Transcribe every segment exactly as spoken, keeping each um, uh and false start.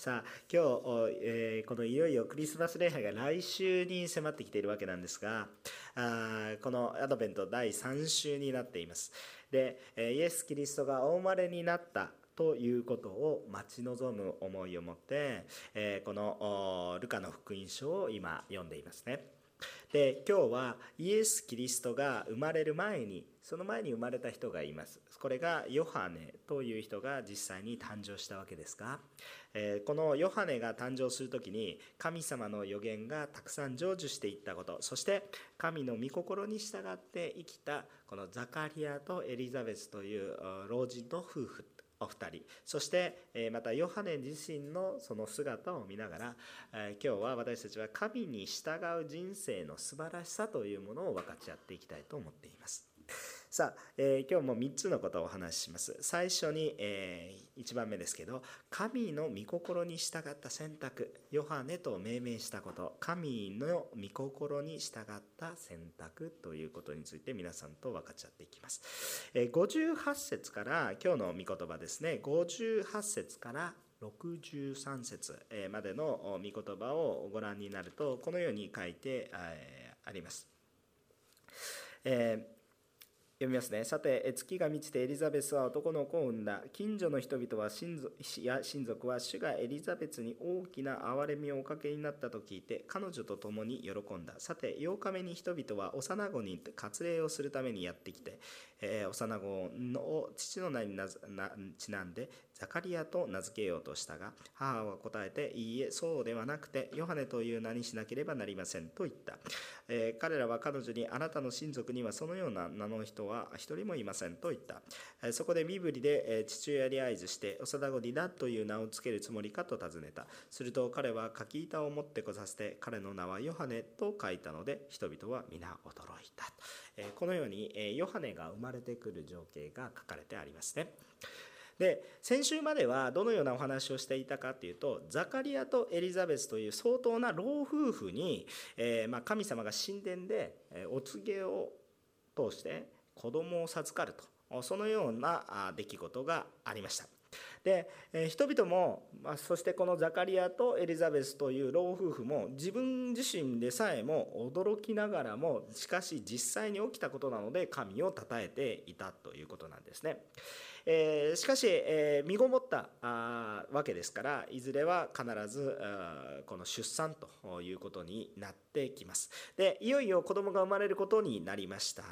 さあ今日、えー、このいよいよクリスマス礼拝が来週に迫ってきているわけなんですが、あこのアドベントだいさん週になっています。でイエス・キリストがお生まれになったということを待ち望む思いを持って、えー、このルカの福音書を今読んでいますね。で今日はイエス・キリストが生まれる前に、その前に生まれた人がいます。これがヨハネという人が実際に誕生したわけですが、えー、このヨハネが誕生するときに神様の予言がたくさん成就していったこと、そして神の御心に従って生きたこのザカリアとエリザベスという老人の夫婦お二人、そしてまたヨハネ自身のその姿を見ながら、今日は私たちは神に従う人生の素晴らしさというものを分かち合っていきたいと思っています。さあ、えー、今日もみっつのことをお話しします。最初に、えー、いちばんめですけど、神の御心に従った選択、ヨハネと命名したこと、神の御心に従った選択ということについて皆さんと分かち合っていきます。えー、ごじゅうはち節から、今日の御言葉ですね、ごじゅうはち節からろくじゅうさん節までの御言葉をご覧になると、このように書いてあります。えー読みますね。さて、月が満ちてエリザベスは男の子を産んだ。近所の人々は親族や親族は主がエリザベスに大きな憐れみをおかけになったと聞いて、彼女と共に喜んだ。さて、ようかめに人々は幼子に割礼をするためにやってきて、えー、幼子を父の名になちなんでザカリアと名付けようとしたが、母は答えて、いいえ、そうではなくてヨハネという名にしなければなりませんと言った。えー、彼らは彼女に、あなたの親族にはそのような名の人はは一人もいませんと言った。そこで身振りで父親に合図して、幼子に何という名をつけるつもりかと尋ねた。すると彼は書き板を持ってこさせて、彼の名はヨハネと書いたので、人々は皆驚いた。このようにヨハネが生まれてくる情景が書かれてありますね。で先週まではどのようなお話をしていたかというと、ザカリアとエリザベスという相当な老夫婦に、えー、まあ神様が神殿でお告げを通して子供を授かると、そのような出来事がありました。で人々も、そしてこのザカリアとエリザベスという老夫婦も、自分自身でさえも驚きながらも、しかし実際に起きたことなので神をたたえていたということなんですね。えー、しかし、えー、身ごもったあわけですから、いずれは必ずこの出産ということになってきます。でいよいよ子供が生まれることになりました。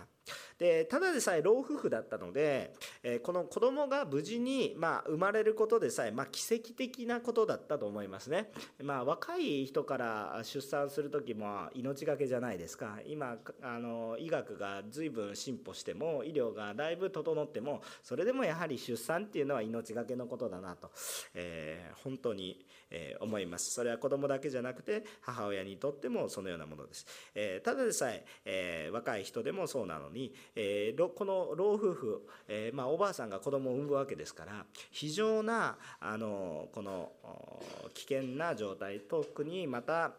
でただでさえ老夫婦だったので、えー、この子供が無事に、まあ、生まれることでさえ、まあ、奇跡的なことだったと思いますね。まあ、若い人から出産する時も命がけじゃないですか。今あの医学が随分進歩しても、医療がだいぶ整っても、それでもやはり出産っていうのは命がけのことだなと、えー、本当に、えー、思います。それは子供だけじゃなくて母親にとってもそのようなものです。えー、ただでさええー、若い人でもそうなのに、えー、この老夫婦、えーまあ、おばあさんが子供を産むわけですから、非常なあのこの危険な状態、特にまた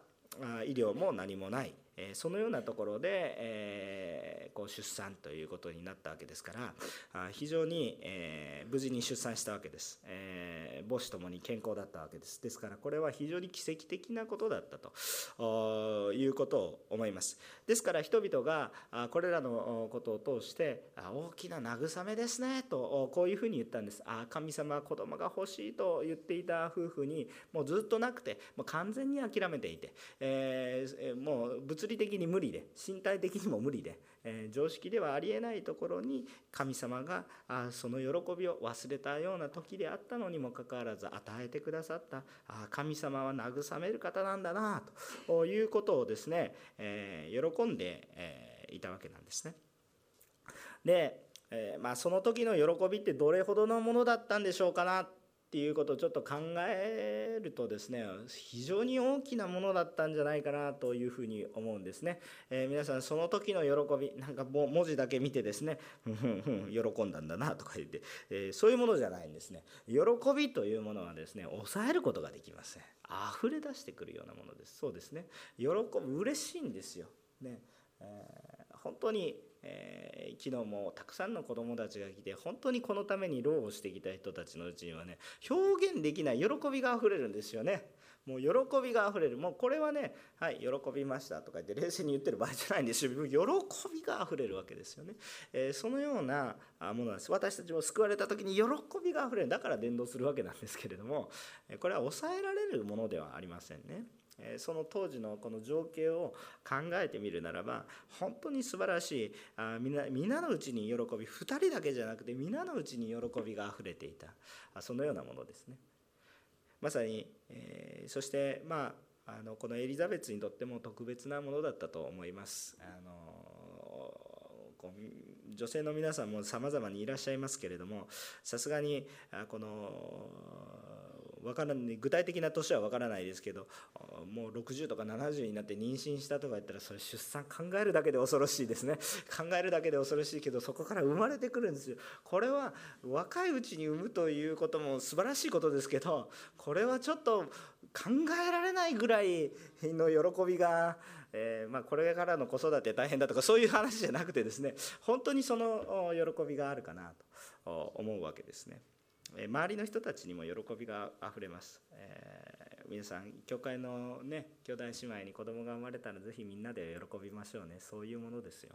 医療も何もない、えー、そのようなところで、えー、こう出産ということになったわけですから、非常に、えー、無事に出産したわけです、えー、母子ともに健康だったわけです。ですからこれは非常に奇跡的なことだったということを思います。ですから人々がこれらのことを通して、大きな慰めですねとこういうふうに言ったんです。あ神様は子供が欲しいと言っていた夫婦に、もうずっとなくて、もう完全に諦めていて、えー、もう物理的に無理で、身体的にも無理で、えー、常識ではありえないところに、神様があその喜びを忘れたような時であったのにもかかわらず与えてくださった、あ神様は慰める方なんだなということをですね、えー、喜んで、えー、いたわけなんですね。で、えーまあ、その時の喜びってどれほどのものだったんでしょうかなっていうことをちょっと考えるとですね、非常に大きなものだったんじゃないかなというふうに思うんですね。えー、皆さんその時の喜び、なんかもう文字だけ見てですね、ふんふんふん喜んだんだなとか言って、えー、そういうものじゃないんですね。喜びというものはですね、抑えることができません。溢れ出してくるようなものです。そうですね。喜ぶ、嬉しいんですよね。えー、本当にえー、昨日もたくさんの子どもたちが来て、本当にこのために労をしてきた人たちのうちにはね、表現できない喜びがあふれるんですよね。もう喜びがあふれる、もうこれはね、はい、喜びましたとか言って冷静に言ってる場合じゃないんですよ。喜びがあふれるわけですよね、えー、そのようなものなんです。私たちも救われた時に喜びがあふれる、だから伝道するわけなんですけれども、これは抑えられるものではありませんね。その当時のこの情景を考えてみるならば、本当に素晴らしい、あ み, んなみんなのうちに喜び、ふたりだけじゃなくてみんなのうちに喜びがあふれていた、そのようなものですね。まさに、えー、そして、まあ、あのこのエリザベスにとっても特別なものだったと思います。あのこう女性の皆さんも様々にいらっしゃいますけれども、さすがにこの分からない、具体的な年は分からないですけど、もうろくじゅうとかななじゅうになって妊娠したとか言ったら、それ出産考えるだけで恐ろしいですね。考えるだけで恐ろしいけど、そこから生まれてくるんですよ。これは若いうちに産むということも素晴らしいことですけど、これはちょっと考えられないぐらいの喜びが、えーまあ、これからの子育て大変だとかそういう話じゃなくてですね、本当にその喜びがあるかなと思うわけですね。周りの人たちにも喜びがあふれます、えー、皆さん教会のね、兄弟姉妹に子供が生まれたらぜひみんなで喜びましょうね。そういうものですよ。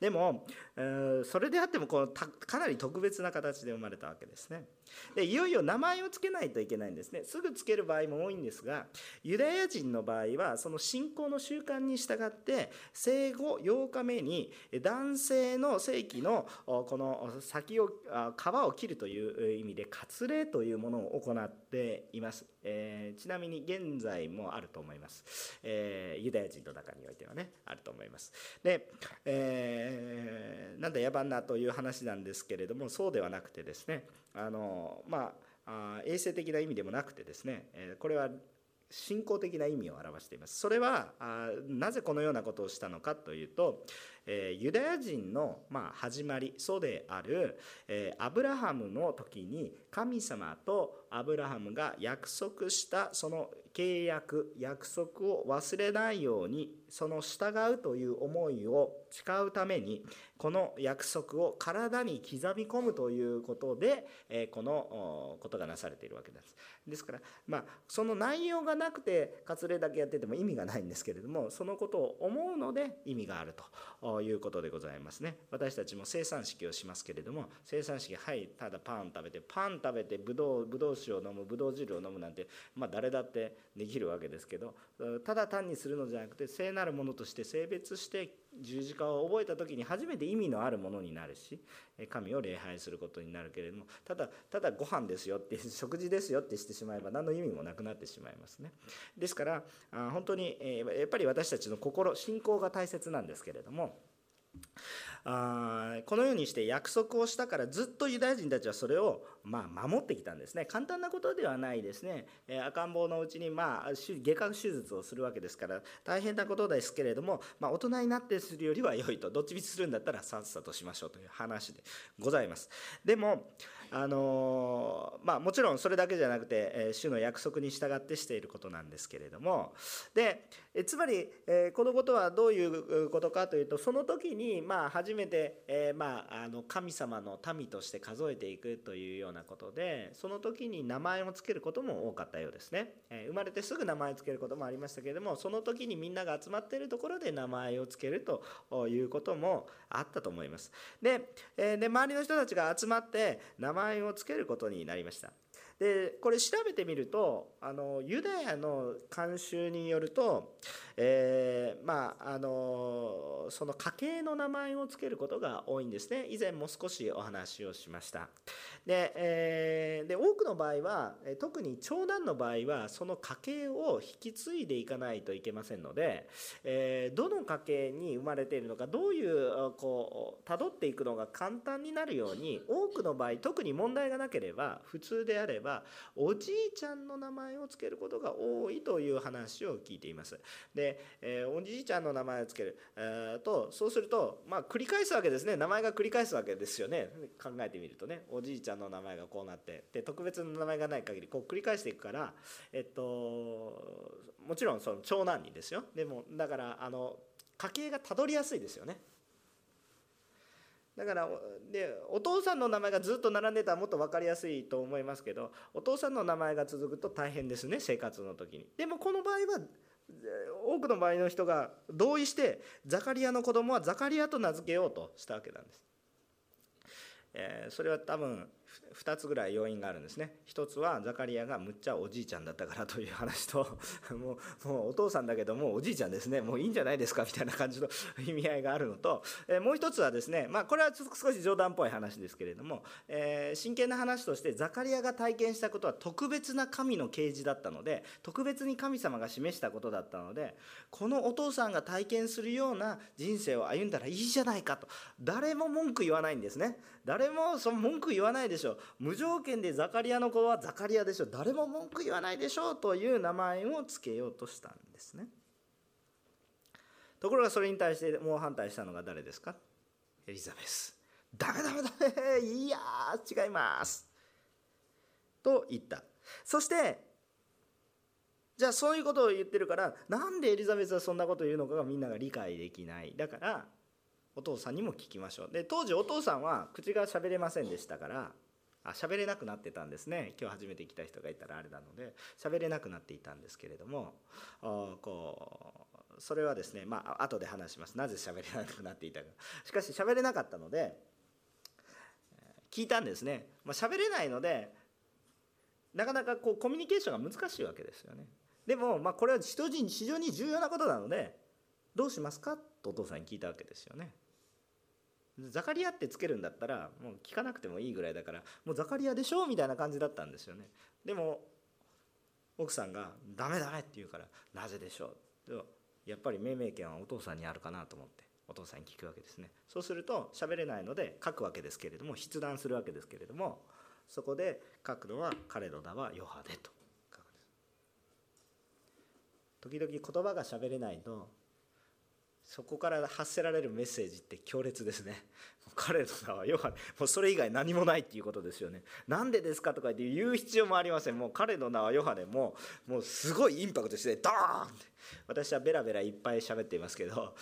でも、えー、それであってもこのたかなり特別な形で生まれたわけですね。でいよいよ名前をつけないといけないんですね。すぐつける場合も多いんですが、ユダヤ人の場合はその信仰の習慣に従って生後ようかめに男性の性器のこの先を皮を切るという意味で割礼というものを行っています、えー、ちなみに現在もあると思います、えー、ユダヤ人の中においてはね、あると思います。で、えー、なんだ野蛮なという話なんですけれども、そうではなくてですね、あのまあ衛生的な意味でもなくてですね、これは信仰的な意味を表しています。それはなぜこのようなことをしたのかというと、ユダヤ人の始まり、祖であるアブラハムの時に神様とアブラハムが約束したその契約、約束を忘れないように、その従うという思いを誓うために、この約束を体に刻み込むということで、このことがなされているわけです。ですから、まあ、その内容がなくて割礼だけやってても意味がないんですけれども、そのことを思うので意味があるということでございますね。私たちも生産式をしますけれども、生産式、はい、ただパン食べて、パン食べてブドウ、ブドウ酒を飲む、ブドウ汁を飲むなんて、まあ、誰だってできるわけですけど、ただ単にするのじゃなくて、聖なるものとして性別して十字架を覚えた時に初めて意味のあるものになるし、神を礼拝することになるけれども、ただただご飯ですよって、食事ですよってしてしまえば何の意味もなくなってしまいますね。ですから本当にやっぱり私たちの心、信仰が大切なんですけれども、あこのようにして約束をしたから、ずっとユダヤ人たちはそれをまあ守ってきたんですね。簡単なことではないですね。赤ん坊のうちにまあ外科手術をするわけですから大変なことですけれども、まあ、大人になってするよりは良いと、どっちみちするんだったらさっさとしましょうという話でございます。でも、あのーまあ、もちろんそれだけじゃなくて主の約束に従ってしていることなんですけれども、でつまりこのことはどういうことかというと、その時にまあ、初めて、えーまあ、あの神様の民として数えていくというようなことで、その時に名前をつけることも多かったようですね、えー、生まれてすぐ名前をつけることもありましたけれども、その時にみんなが集まっているところで名前をつけるということもあったと思います。 で,、えー、で周りの人たちが集まって名前をつけることになりました。でこれ調べてみると、あのユダヤの慣習によると、えーまあ、あのその家系の名前をつけることが多いんですね。以前も少しお話をしました。 で,、えー、で多くの場合は、特に長男の場合はその家系を引き継いでいかないといけませんので、えー、どの家系に生まれているのか、どういうこう辿っていくのが簡単になるように、多くの場合、特に問題がなければ、普通であればおじいちゃんの名前をつけることが多いという話を聞いています。で、えー、おじいちゃんの名前をつける、えー、とそうすると、まあ、繰り返すわけですね。名前が繰り返すわけですよね。考えてみるとね、おじいちゃんの名前がこうなって、で特別な名前がない限りこう繰り返していくから、えっと、もちろんその長男にですよ。でもだからあの家系がたどりやすいですよね。だからでお父さんの名前がずっと並んでたらもっと分かりやすいと思いますけど、お父さんの名前が続くと大変ですね、生活の時に。でもこの場合は多くの場合の人が同意してザカリアの子供はザカリアと名付けようとしたわけなんです。えー、それは多分ふたつぐらい要因があるんですね。ひとつはザカリアがむっちゃおじいちゃんだったからという話と、もう、もうお父さんだけどもうおじいちゃんですね、もういいんじゃないですかみたいな感じの意味合いがあるのと、えー、もうひとつはですね、まあ、これはちょっと少し冗談っぽい話ですけれども、えー、真剣な話としてザカリアが体験したことは特別な神の啓示だったので、特別に神様が示したことだったので、このお父さんが体験するような人生を歩んだらいいじゃないかと、誰も文句言わないんですね。誰もその文句言わないでしょう。無条件でザカリアの子はザカリアでしょう。誰も文句言わないでしょうという名前を付けようとしたんですね。ところがそれに対して猛反対したのが誰ですか？エリザベス。ダメダメダメ、いやー違いますと言った。そしてじゃあそういうことを言ってるから、なんでエリザベスはそんなことを言うのかがみんなが理解できない。だからお父さんにも聞きましょう。で当時お父さんは口が喋れませんでしたから、あ喋れなくなってたんですね。今日初めて来た人がいたらあれなので喋れなくなっていたんですけれども、こうそれはですね、まあ後で話します、なぜ喋れなくなっていたか。しかし喋れなかったので聞いたんですね。まあ、喋れないのでなかなかこうコミュニケーションが難しいわけですよね。でも、まあ、これは人に非常に重要なことなので、どうしますかとお父さんに聞いたわけですよね。ザカリアってつけるんだったらもう聞かなくてもいいぐらいだから、もうザカリアでしょみたいな感じだったんですよね。でも奥さんが「ダメダメ」って言うから「なぜでしょう」やっぱり命名権はお父さんにあるかなと思ってお父さんに聞くわけですね。そうすると喋れないので書くわけですけれども、筆談するわけですけれども、そこで書くのは「彼の名はヨハネ」と書くんです。時々言葉が喋れないとそこから発せられるメッセージって強烈ですね。彼の名はヨハネ、もうそれ以外何もないっていうことですよね。なんでですかとか言って言う必要もありません。もう彼の名はヨハネももうすごいインパクトしてドーンって、私はベラベラいっぱい喋っていますけど、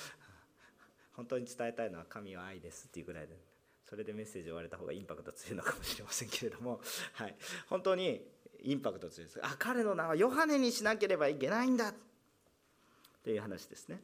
本当に伝えたいのは神は愛ですっていうぐらいで、それでメッセージを割れた方がインパクト強いのかもしれませんけれども、はい、本当にインパクト強いです。あ、彼の名はヨハネにしなければいけないんだっていう話ですね。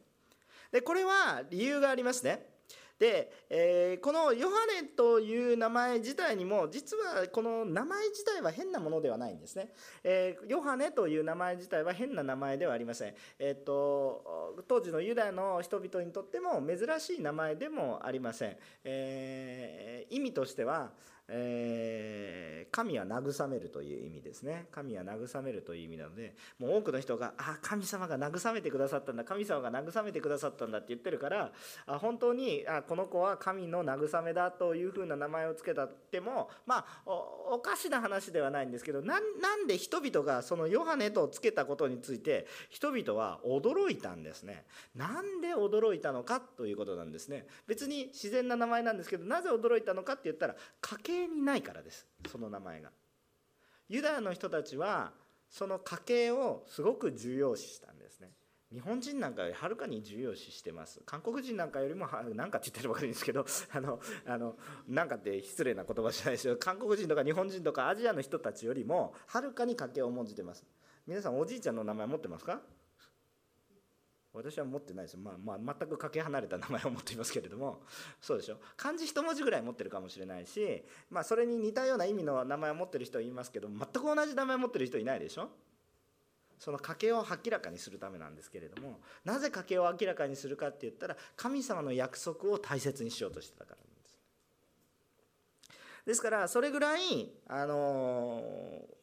でこれは理由がありますね。で、えー、このヨハネという名前自体にも、実はこの名前自体は変なものではないんですね。えー、ヨハネという名前自体は変な名前ではありません。えーと、当時のユダヤの人々にとっても珍しい名前でもありません。えー、意味としては、えー、神は慰めるという意味ですね。神は慰めるという意味なので、もう多くの人が、あ、神様が慰めてくださったんだ、神様が慰めてくださったんだって言ってるから、あ、本当にあこの子は神の慰めだというふうな名前をつけたっても、まあ お, おかしな話ではないんですけど、 な, なんで人々がそのヨハネとつけたことについて人々は驚いたんですね。なんで驚いたのかということなんですね。別に自然な名前なんですけど、なぜ驚いたのかって言ったら、家系にないからです。その名前がユダヤの人たちはその家系をすごく重要視したんですね。日本人なんかよりはるかに重要視してます。韓国人なんかよりもなんかって言ってるばかりですけど、あのあのなんかって失礼な言葉じゃないですよ。韓国人とか日本人とかアジアの人たちよりもはるかに家系を重んじてます。皆さんおじいちゃんの名前持ってますか？私は持ってないです。まあまあ、全くかけ離れた名前を持っていますけれども、そうでしょ。漢字一文字ぐらい持ってるかもしれないし、まあ、それに似たような意味の名前を持ってる人はいますけど、全く同じ名前を持ってる人いないでしょ。その家系を明らかにするためなんですけれども、なぜ家系を明らかにするかって言ったら、神様の約束を大切にしようとしてたからなんです。ですからそれぐらい、あのー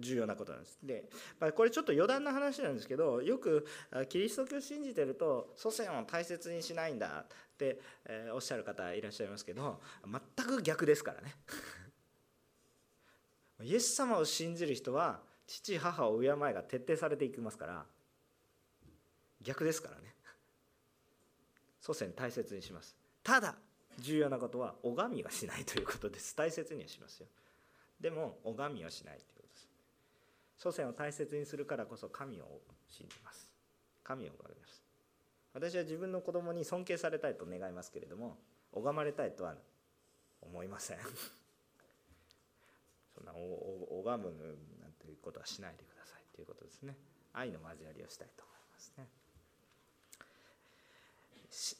重要なことなんです。で、まあ、これちょっと余談な話なんですけど、よくキリスト教を信じてると祖先を大切にしないんだって、えー、おっしゃる方いらっしゃいますけど、全く逆ですからね。イエス様を信じる人は父母を敬えが徹底されていきますから、逆ですからね。祖先大切にします。ただ重要なことは拝みはしないということです。大切にはしますよ。でも拝みはしないということです。祖先を大切にするからこそ神を信じます。神を拝みます。私は自分の子供に尊敬されたいと願いますけれども、拝まれたいとは思いませんそんな拝むなんていうことはしないでくださいということですね。愛の交わりをしたいと思いますね。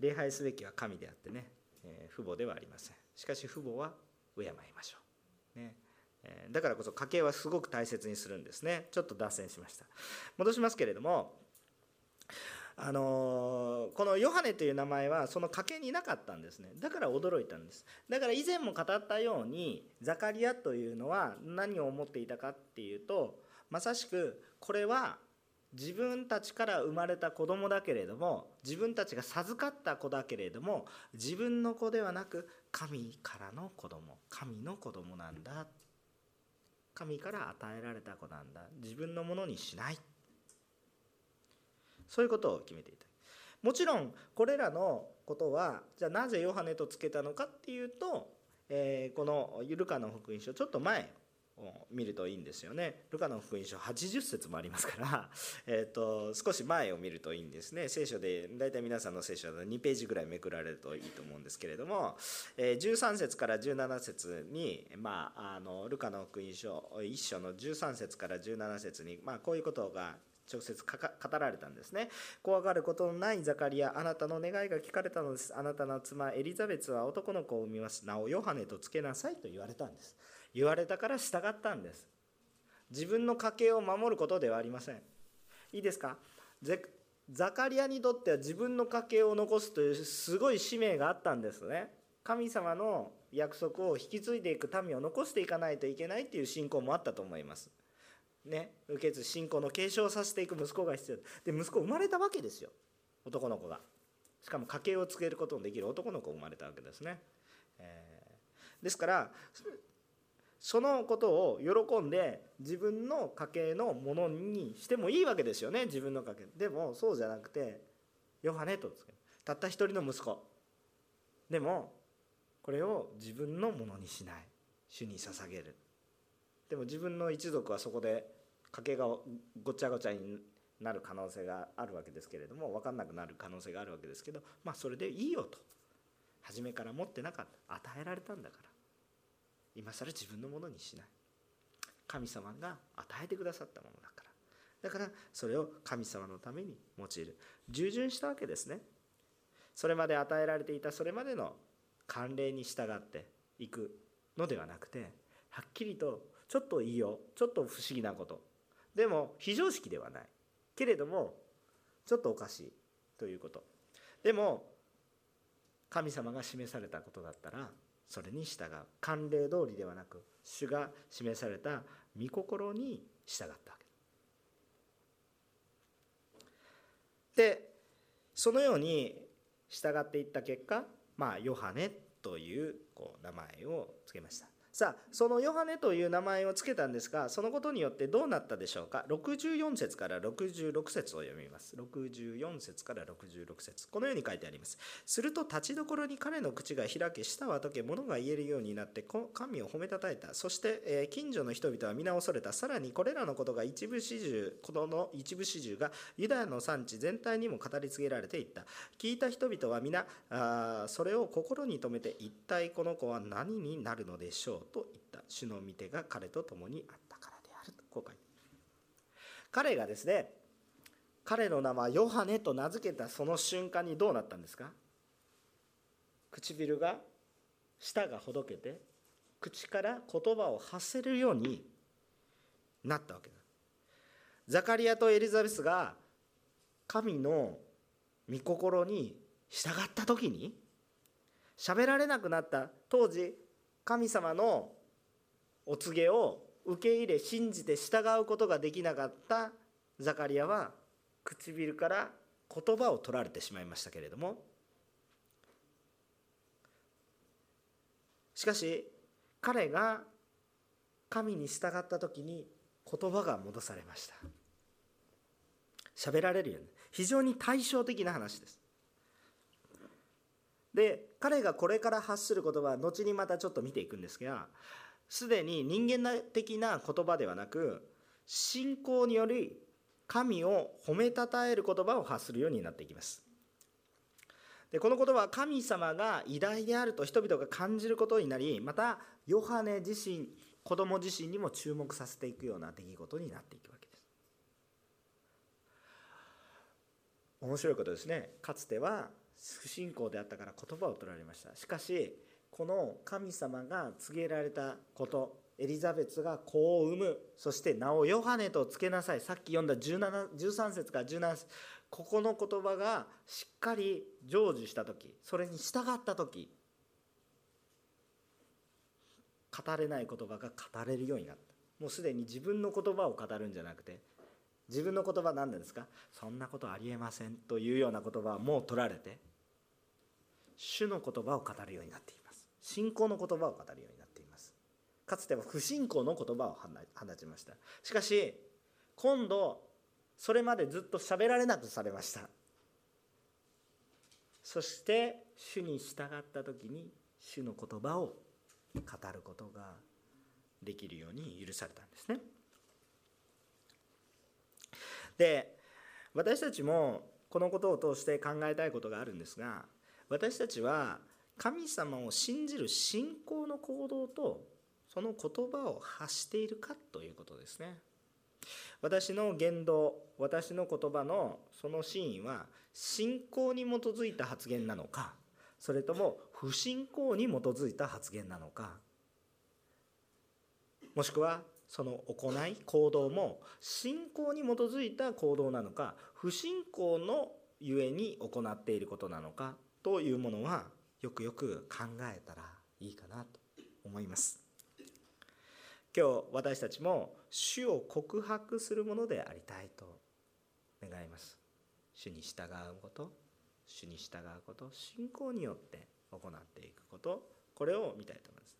礼拝すべきは神であってね、えー、父母ではありません。しかし父母は敬いましょう、ねえー、だからこそ家計はすごく大切にするんですね。ちょっと脱線しました。戻しますけれども、あのー、このヨハネという名前はその家系になかったんですね。だから驚いたんです。だから以前も語ったようにザカリアというのは何を思っていたかっていうと、まさしくこれは自分たちから生まれた子供だけれども、自分たちが授かった子だけれども、自分の子ではなく神からの子供、神の子供なんだ、神から与えられた子なんだ、自分のものにしない、そういうことを決めていた。もちろんこれらのことはじゃあなぜヨハネとつけたのかっていうと、えー、このルカの福音書ちょっと前を見るといいんですよね。ルカの福音書はちじゅう節もありますから、えー、と少し前を見るといいんですね。聖書で大体皆さんの聖書だとにページぐらいめくられるといいと思うんですけれども、えー、じゅうさん節からじゅうなな節に、まあ、あのルカの福音書いっ章のじゅうさん節からじゅうなな節に、まあ、こういうことが直接かか語られたんですね。怖がることのないザカリア、あなたの願いが聞かれたのです。あなたの妻エリザベツは男の子を産みます。名をヨハネとつけなさいと言われたんです。言われたから従ったんです。自分の家系を守ることではありません。いいですか、ザカリアにとっては自分の家系を残すというすごい使命があったんですね。神様の約束を引き継いでいく民を残していかないといけないという信仰もあったと思いますね、受け継ぐ信仰の継承をさせていく息子が必要で、息子生まれたわけですよ。男の子が、しかも家系をつけることのできる男の子が生まれたわけですね、えー、ですからそのことを喜んで自分の家系のものにしてもいいわけですよね。自分の家系でもそうじゃなくてヨハネとつけるたった一人の息子でもこれを自分のものにしない、主に捧げる。でも自分の一族はそこで家計がごちゃごちゃになる可能性があるわけですけれども、分かんなくなる可能性があるわけですけど、まあそれでいいよと、初めから持ってなかった、与えられたんだから今更自分のものにしない、神様が与えてくださったものだから、だからそれを神様のために用いる、従順したわけですね。それまで与えられていたそれまでの慣例に従っていくのではなくて、はっきりとちょっといいよ、ちょっと不思議なこと、でも非常識ではないけれどもちょっとおかしいということ、でも神様が示されたことだったらそれに従う、慣例通りではなく主が示された御心に従ったわけで、そのように従っていった結果、まあヨハネというこう名前をつけました。さあそのヨハネという名前をつけたんですが、そのことによってどうなったでしょうか。ろくじゅうよん節からろくじゅうろく節を読みます。ろくじゅうよん節からろくじゅうろく節、このように書いてあります。すると立ちどころに彼の口が開け、舌は溶け、物が言えるようになって、神を褒めたたえた。そして、えー、近所の人々は皆恐れた。さらにこれらのことが一部始終この一部始終がユダヤの産地全体にも語り継げられていった。聞いた人々は皆あそれを心に留めて、一体この子は何になるのでしょうと言った。主の御手が彼と共にあったからであると、こう書いて、彼がですね、彼の名はヨハネと名付けたその瞬間にどうなったんですか。唇が、舌がほどけて口から言葉を発せるようになったわけだ。ザカリアとエリザベスが神の御心に従った時に、喋られなくなった当時神様のお告げを受け入れ信じて従うことができなかったザカリアは、唇から言葉を取られてしまいましたけれども、しかし彼が神に従った時に言葉が戻されました。喋られるよね。非常に対照的な話です。で彼がこれから発する言葉は後にまたちょっと見ていくんですが、すでに人間的な言葉ではなく、信仰により神を褒めたたえる言葉を発するようになっていきます。でこのことは神様が偉大であると人々が感じることになり、またヨハネ自身、子供自身にも注目させていくような出来事になっていくわけです。面白いことですね。かつては不信仰であったから言葉を取られました。しかしこの神様が告げられたこと、エリザベツが子を産む、そして名をヨハネとつけなさい、さっき読んだじゅうさんせつからじゅうななせつ、ここの言葉がしっかり成就したとき、それに従ったとき、語れない言葉が語れるようになった。もうすでに自分の言葉を語るんじゃなくて、自分の言葉何なんですか、そんなことありえませんというような言葉はもう取られて、主の言葉を語るようになっています。信仰の言葉を語るようになっています。かつては不信仰の言葉を放ちました。しかし今度、それまでずっと喋られなくされました。そして主に従った時に主の言葉を語ることができるように許されたんですね。で、私たちもこのことを通して考えたいことがあるんですが、私たちは神様を信じる信仰の行動とその言葉を発しているかということですね。私の言動、私の言葉のその真意は信仰に基づいた発言なのか、それとも不信仰に基づいた発言なのか、もしくはその行い、行動も信仰に基づいた行動なのか、不信仰のゆえに行っていることなのかというものは、よくよく考えたらいいかなと思います。今日私たちも主を告白するものでありたいと願います。主に従うこと、主に従うこと、信仰によって行っていくこと、これを見たいと思います。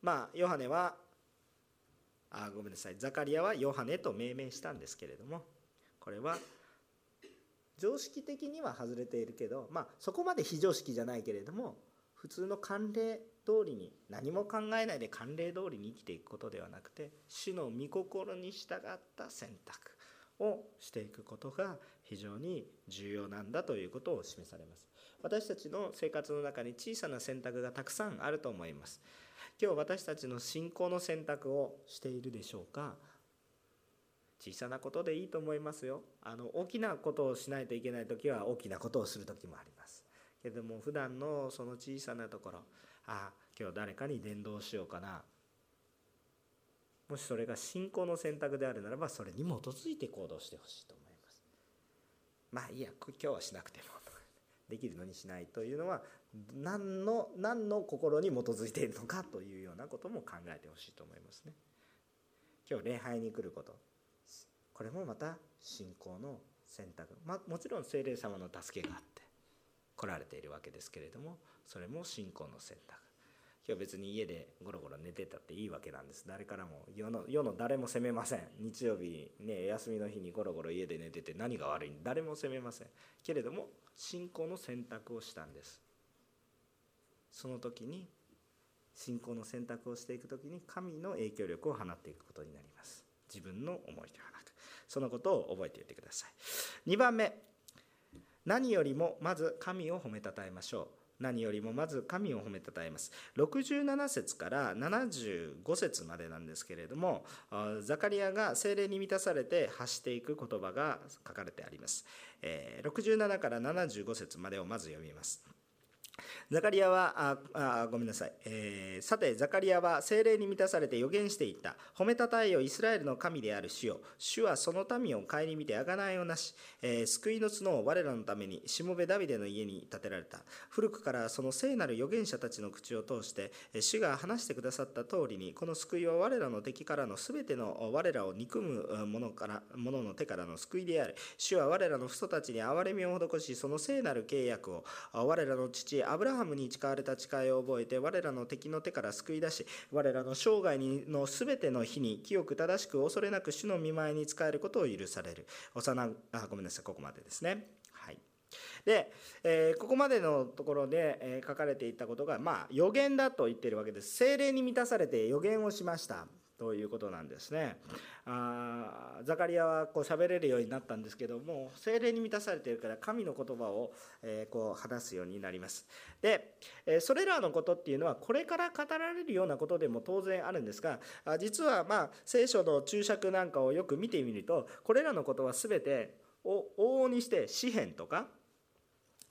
まあヨハネはあごめんなさいザカリアはヨハネと命名したんですけれども、これは常識的には外れているけど、まあそこまで非常識じゃないけれども、普通の慣例通りに、何も考えないで慣例通りに生きていくことではなくて、主の御心に従った選択をしていくことが非常に重要なんだということを示されます。私たちの生活の中に小さな選択がたくさんあると思います。今日私たちの信仰の選択をしているでしょうか。小さなことでいいと思いますよ。あの大きなことをしないといけないときは大きなことをするときもありますけれども、普段のその小さなところ、ああ今日誰かに伝道しようかな、もしそれが信仰の選択であるならば、それに基づいて行動してほしいと思います。まあいいや、今日はしなくてもできるのにしないというのは、何の何の心に基づいているのかというようなことも考えてほしいと思いますね。今日礼拝に来ること、これもまた信仰の選択、まあ、もちろん聖霊様の助けがあって来られているわけですけれども、それも信仰の選択。今日別に家でゴロゴロ寝てたっていいわけなんです。誰からも世 の, 世の誰も責めません。日曜日ね、休みの日にゴロゴロ家で寝てて何が悪いん、誰も責めませんけれども、信仰の選択をしたんです。その時に、信仰の選択をしていく時に神の影響力を放っていくことになります。自分の思いではなく、そのことを覚えておいてください。にばんめ、何よりもまず神を褒めたたえましょう。何よりもまず神を褒めたたえます。ろくじゅうななせつからななじゅうごせつまでなんですけれども、ザカリアが聖霊に満たされて発していく言葉が書かれてあります。ろくじゅうななからななじゅうごせつまでをまず読みます。ザカリアはああごめんなさい、えー、さてザカリアは聖霊に満たされて予言していった。褒めたたえよイスラエルの神である主よ、主はその民を顧みて贖いをなし、えー、救いの角を我らのためにしもべダビデの家に建てられた。古くからその聖なる預言者たちの口を通して主が話してくださった通りに、この救いは我らの敵からのすべての我らを憎む者から者の手からの救いである。主は我らの父祖たちに憐れみを施し、その聖なる契約を我らの父アブラハムに誓われた誓いを覚えて、我らの敵の手から救い出し、我らの生涯のすべての日に清く正しく恐れなく主の御前に仕えることを許される。幼あごめんなさいここまでですね。はい、で、えー、ここまでのところで、えー、書かれていたことが、まあ予言だと言っているわけです。聖霊に満たされて予言をしました。ということなんですね。あザカリアはこう喋れるようになったんですけども、聖霊に満たされているから神の言葉を、えー、こう話すようになります。で、それらのことっていうのはこれから語られるようなことでも当然あるんですが、実はまあ聖書の注釈なんかをよく見てみると、これらのことは全てを往々にして詩篇とか、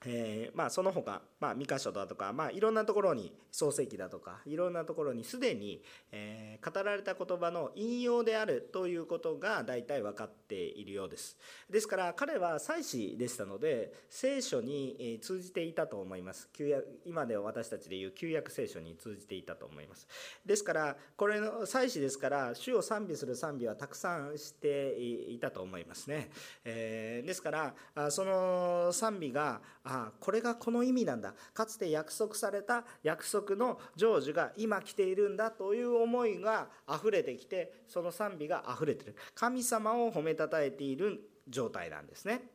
えーまあ、その他、まあ、三箇所だとか、まあ、いろんなところに創世記だとかいろんなところにすでに、えー、語られた言葉の引用であるということが大体分かっているようです。ですから彼は祭司でしたので聖書に通じていたと思います。旧約、今では私たちでいう旧約聖書に通じていたと思います。ですからこれの祭司ですから主を賛美する賛美はたくさんしていたと思いますね、えー、ですからその賛美がああこれがこの意味なんだ、かつて約束された約束の成就が今来ているんだという思いがあふれてきて、その賛美があふれている、神様を褒めたたえている状態なんですね。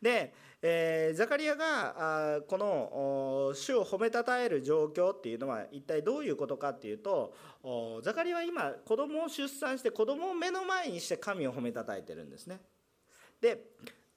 で、えー、ザカリアがあこの主を褒めたたえる状況っていうのは一体どういうことかっていうと、ザカリアは今子供を出産して子供を目の前にして神を褒めたたえてるんですね。 で,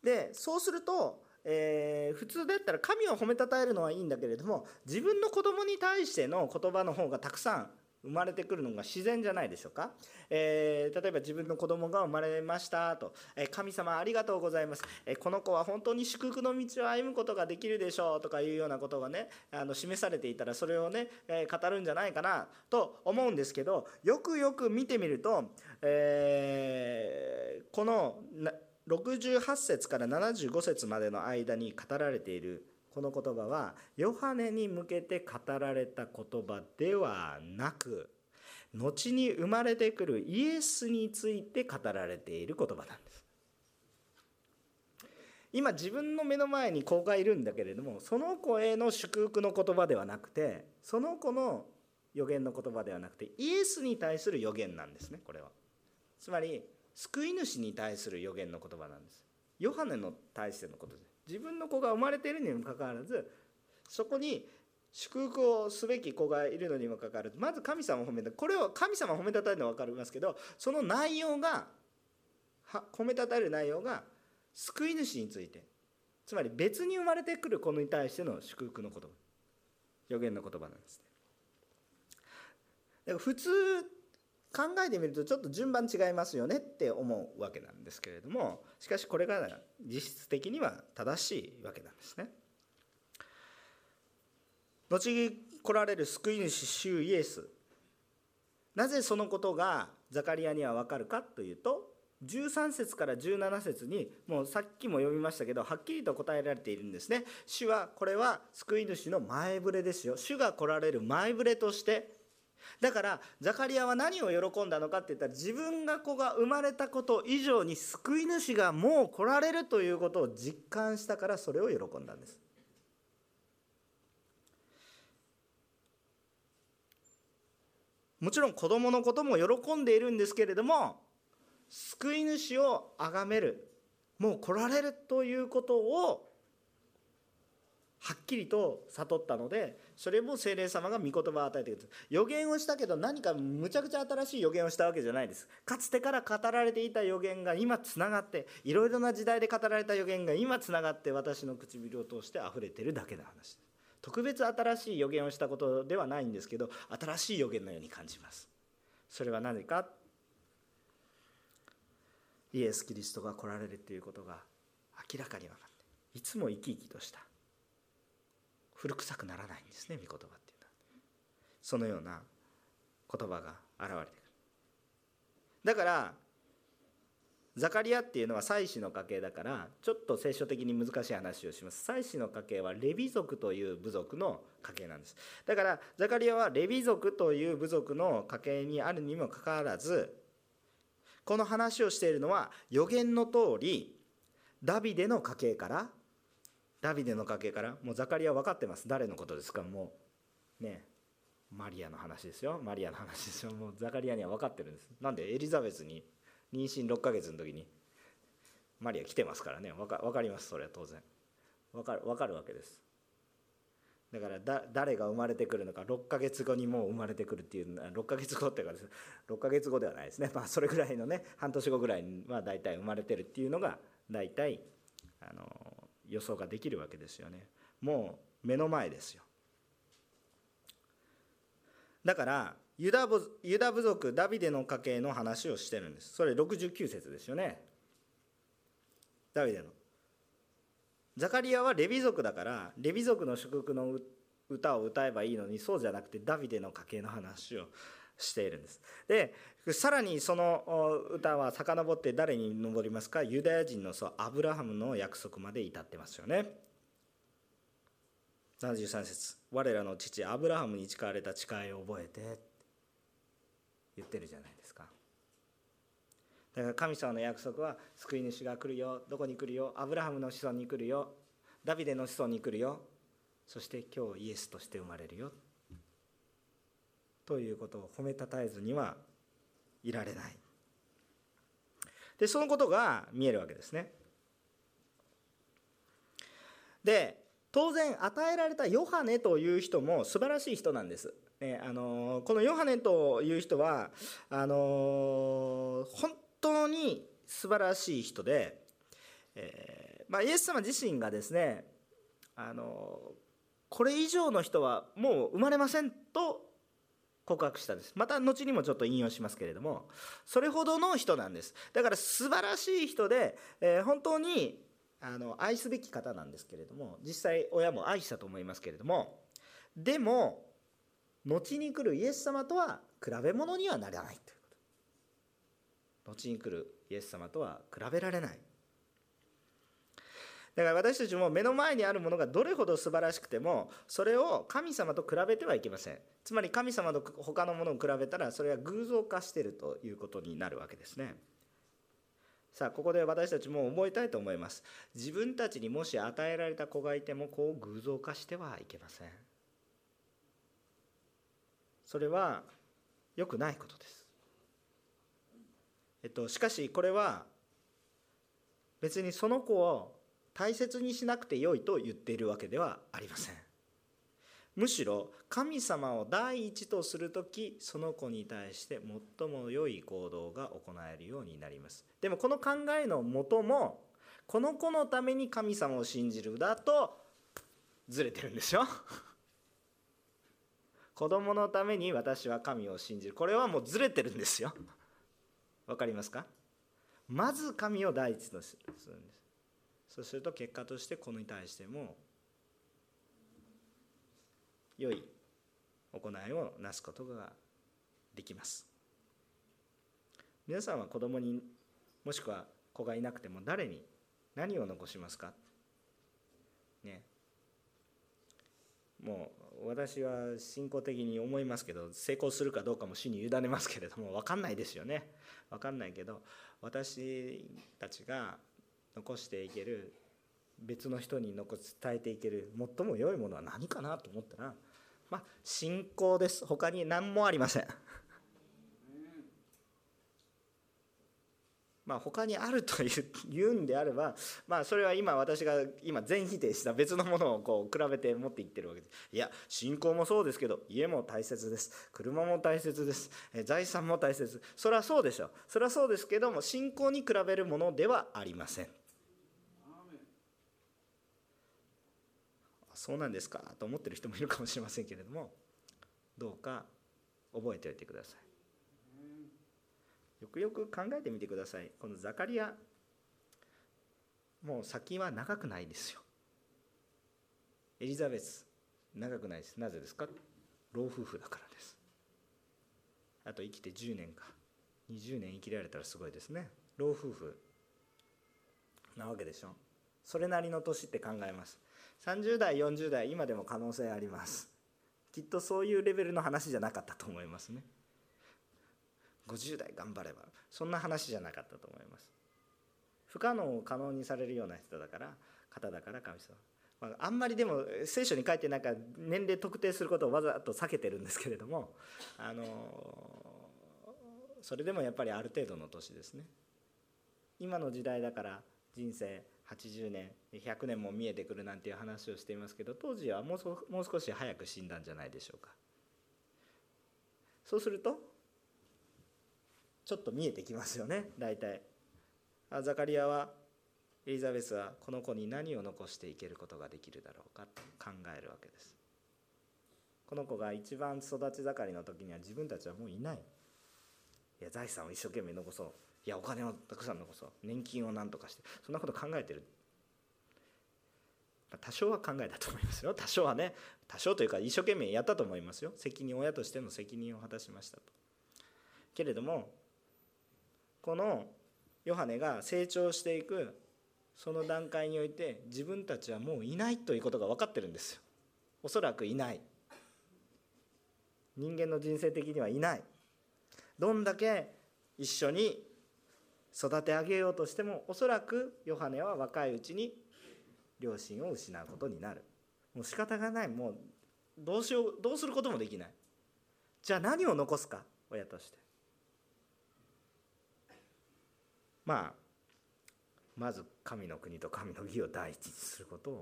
でそうするとえー、普通だったら神を褒めたたえるのはいいんだけれども、自分の子供に対しての言葉の方がたくさん生まれてくるのが自然じゃないでしょうか、えー、例えば自分の子供が生まれましたと、えー、神様ありがとうございます、えー、この子は本当に祝福の道を歩むことができるでしょうとかいうようなことがねあの示されていたらそれをね、えー、語るんじゃないかなと思うんですけど、よくよく見てみると、えー、このなろくじゅうはっせつからななじゅうごせつまでの間に語られているこの言葉はヨハネに向けて語られた言葉ではなく、後に生まれてくるイエスについて語られている言葉なんです。今自分の目の前に子がいるんだけれども、その子への祝福の言葉ではなくて、その子の予言の言葉ではなくてイエスに対する予言なんですね。これはつまり救い主に対する予言の言葉なんです。ヨハネの対してのことです。自分の子が生まれているにもかかわらず、そこに祝福をすべき子がいるのにもかかわらず、まず神様を褒めた、これを神様を褒めたたえるのは分かりますけど、その内容が褒めたたえる内容が救い主について、つまり別に生まれてくる子に対しての祝福の言葉、予言の言葉なんです。だから普通考えてみるとちょっと順番違いますよねって思うわけなんですけれども、しかしこれが実質的には正しいわけなんですね。後に来られる救い主主イエス、なぜそのことがザカリアには分かるかというと、じゅうさんせつからじゅうななせつにもうさっきも読みましたけどはっきりと答えられているんですね。主はこれは救い主の前触れですよ、主が来られる前触れとして。だからザカリアは何を喜んだのかって言ったら、自分が子が生まれたこと以上に救い主がもう来られるということを実感したから、それを喜んだんです。もちろん子供のことも喜んでいるんですけれども、救い主を崇める、もう来られるということをはっきりと悟ったので、それも聖霊様が御言葉を与えてくれる。予言をしたけど何かむちゃくちゃ新しい予言をしたわけじゃないです。かつてから語られていた予言が今つながって、いろいろな時代で語られた予言が今つながって私の唇を通して溢れてるだけの話です。特別新しい予言をしたことではないんですけど、新しい予言のように感じます。それは何か、イエス・キリストが来られるということが明らかに分かって、いつも生き生きとした、古臭くならないんですね、御言葉っていうのは。そのような言葉が現れてくる。だからザカリアっていうのは祭司の家系だから、ちょっと聖書的に難しい話をします。祭司の家系はレビ族という部族の家系なんです。だからザカリアはレビ族という部族の家系にあるにもかかわらず、この話をしているのは予言の通りダビデの家系からダビデの家系から、もうザカリア分かってます。誰のことですか、もうね、マリアの話ですよ、マリアの話ですよ、もうザカリアには分かってるんです。なんでエリザベスに妊娠ろっかげつの時にマリア来てますからね、分か、分かります、それは当然分かる、分かるわけです。だからだ誰が生まれてくるのか、ろっかげつごにもう生まれてくるっていう、ろっかげつごっていうかです、ね、ろっかげつごではないですね、まあ、それぐらいのね、半年後ぐらいには大体生まれてるっていうのが大体あの予想ができるわけですよね。もう目の前ですよ。だからユダ部、ユダ部族ダビデの家系の話をしてるんです。それろくじゅうきゅうせつですよね。ダビデのザカリアはレビ族だからレビ族の祝福の歌を歌えばいいのに、そうじゃなくてダビデの家系の話をしているんです。でさらにその歌は遡って誰に登りますか、ユダヤ人の祖アブラハムの約束まで至ってますよね。ななじゅうさんせつ、我らの父アブラハムに誓われた誓いを覚えてって言ってるじゃないですか。だから神様の約束は救い主が来るよ。どこに来るよ？アブラハムの子孫に来るよ。ダビデの子孫に来るよ。そして今日イエスとして生まれるよということを褒めたたえずにはいられない。でそのことが見えるわけですね。で当然与えられたヨハネという人も素晴らしい人なんです。ね、あのこのヨハネという人はあの本当に素晴らしい人で、えーまあ、イエス様自身がですね、あのこれ以上の人はもう生まれませんと告白したんです。また後にもちょっと引用しますけれども、それほどの人なんです。だから素晴らしい人で、えー、本当にあの愛すべき方なんですけれども、実際親も愛したと思いますけれども、でも後に来るイエス様とは比べ物にはならないということ。後に来るイエス様とは比べられない。だから私たちも目の前にあるものがどれほど素晴らしくても、それを神様と比べてはいけません。つまり神様と他のものを比べたら、それは偶像化しているということになるわけですね。さあここで私たちも覚えたいと思います。自分たちにもし与えられた子がいても、こう偶像化してはいけません。それは良くないことです。えっと、しかしこれは別にその子を大切にしなくてよいと言っているわけではありません。むしろ神様を第一とするとき、その子に対して最も良い行動が行えるようになります。でもこの考えのもとも、この子のために神様を信じるだとずれてるんでしょ。子供のために私は神を信じる。これはもうずれてるんですよ。わかりますか？まず神を第一とするんです。そうすると結果として子に対しても良い行いをなすことができます。皆さんは子供に、もしくは子がいなくても誰に何を残しますか？ね。もう私は信仰的に思いますけど、成功するかどうかも主に委ねますけれども、分かんないですよね。分かんないけど、私たちが残していける、別の人に残し伝えていける最も良いものは何かなと思ったら、まあ信仰です。他に何もありません。まあ他にあると言うんであれば、まあそれは今私が今全否定した別のものをこう比べて持っていってるわけです。いや信仰もそうですけど、家も大切です、車も大切です、財産も大切。それはそうでしょう。それはそうですけども、信仰に比べるものではありません。そうなんですかと思ってる人もいるかもしれませんけれども、どうか覚えておいてください。よくよく考えてみてください。このザカリア、もう先は長くないですよ。エリザベス、長くないです。なぜですか？老夫婦だからです。あと生きてじゅうねんかにじゅうねん生きられたらすごいですね。老夫婦なわけでしょ。それなりの年って考えます。さんじゅうだいよんじゅうだい、今でも可能性あります。きっとそういうレベルの話じゃなかったと思いますね。ごじゅうだい頑張れば、そんな話じゃなかったと思います。不可能を可能にされるような人だから方だから神様、まあ、あんまりでも聖書に書いてなんか年齢特定することをわざと避けてるんですけれども、あのそれでもやっぱりある程度の年ですね。今の時代だから人生はちじゅうねんひゃくねんも見えてくるなんていう話をしていますけど、当時はもうそもう少し早く死んだんじゃないでしょうか。そうするとちょっと見えてきますよね。大体ザカリアはエリザベスはこの子に何を残していけることができるだろうかと考えるわけです。この子が一番育ち盛りの時には自分たちはもういない。いや財産を一生懸命残そう、いやお金をたくさん残そう、年金を何とかして、そんなこと考えてる。多少は考えたと思いますよ。多少はね、多少というか一生懸命やったと思いますよ。責任、親としての責任を果たしましたと。けれどもこのヨハネが成長していくその段階において、自分たちはもういないということが分かってるんですよ。おそらくいない、人間の人生的にはいない。どんだけ一緒に育て上げようとしても、おそらくヨハネは若いうちに両親を失うことになる。もう仕方がない、もうどうしよう、どうすることもできない。じゃあ何を残すか、親として。まあまず神の国と神の義を第一にすることを、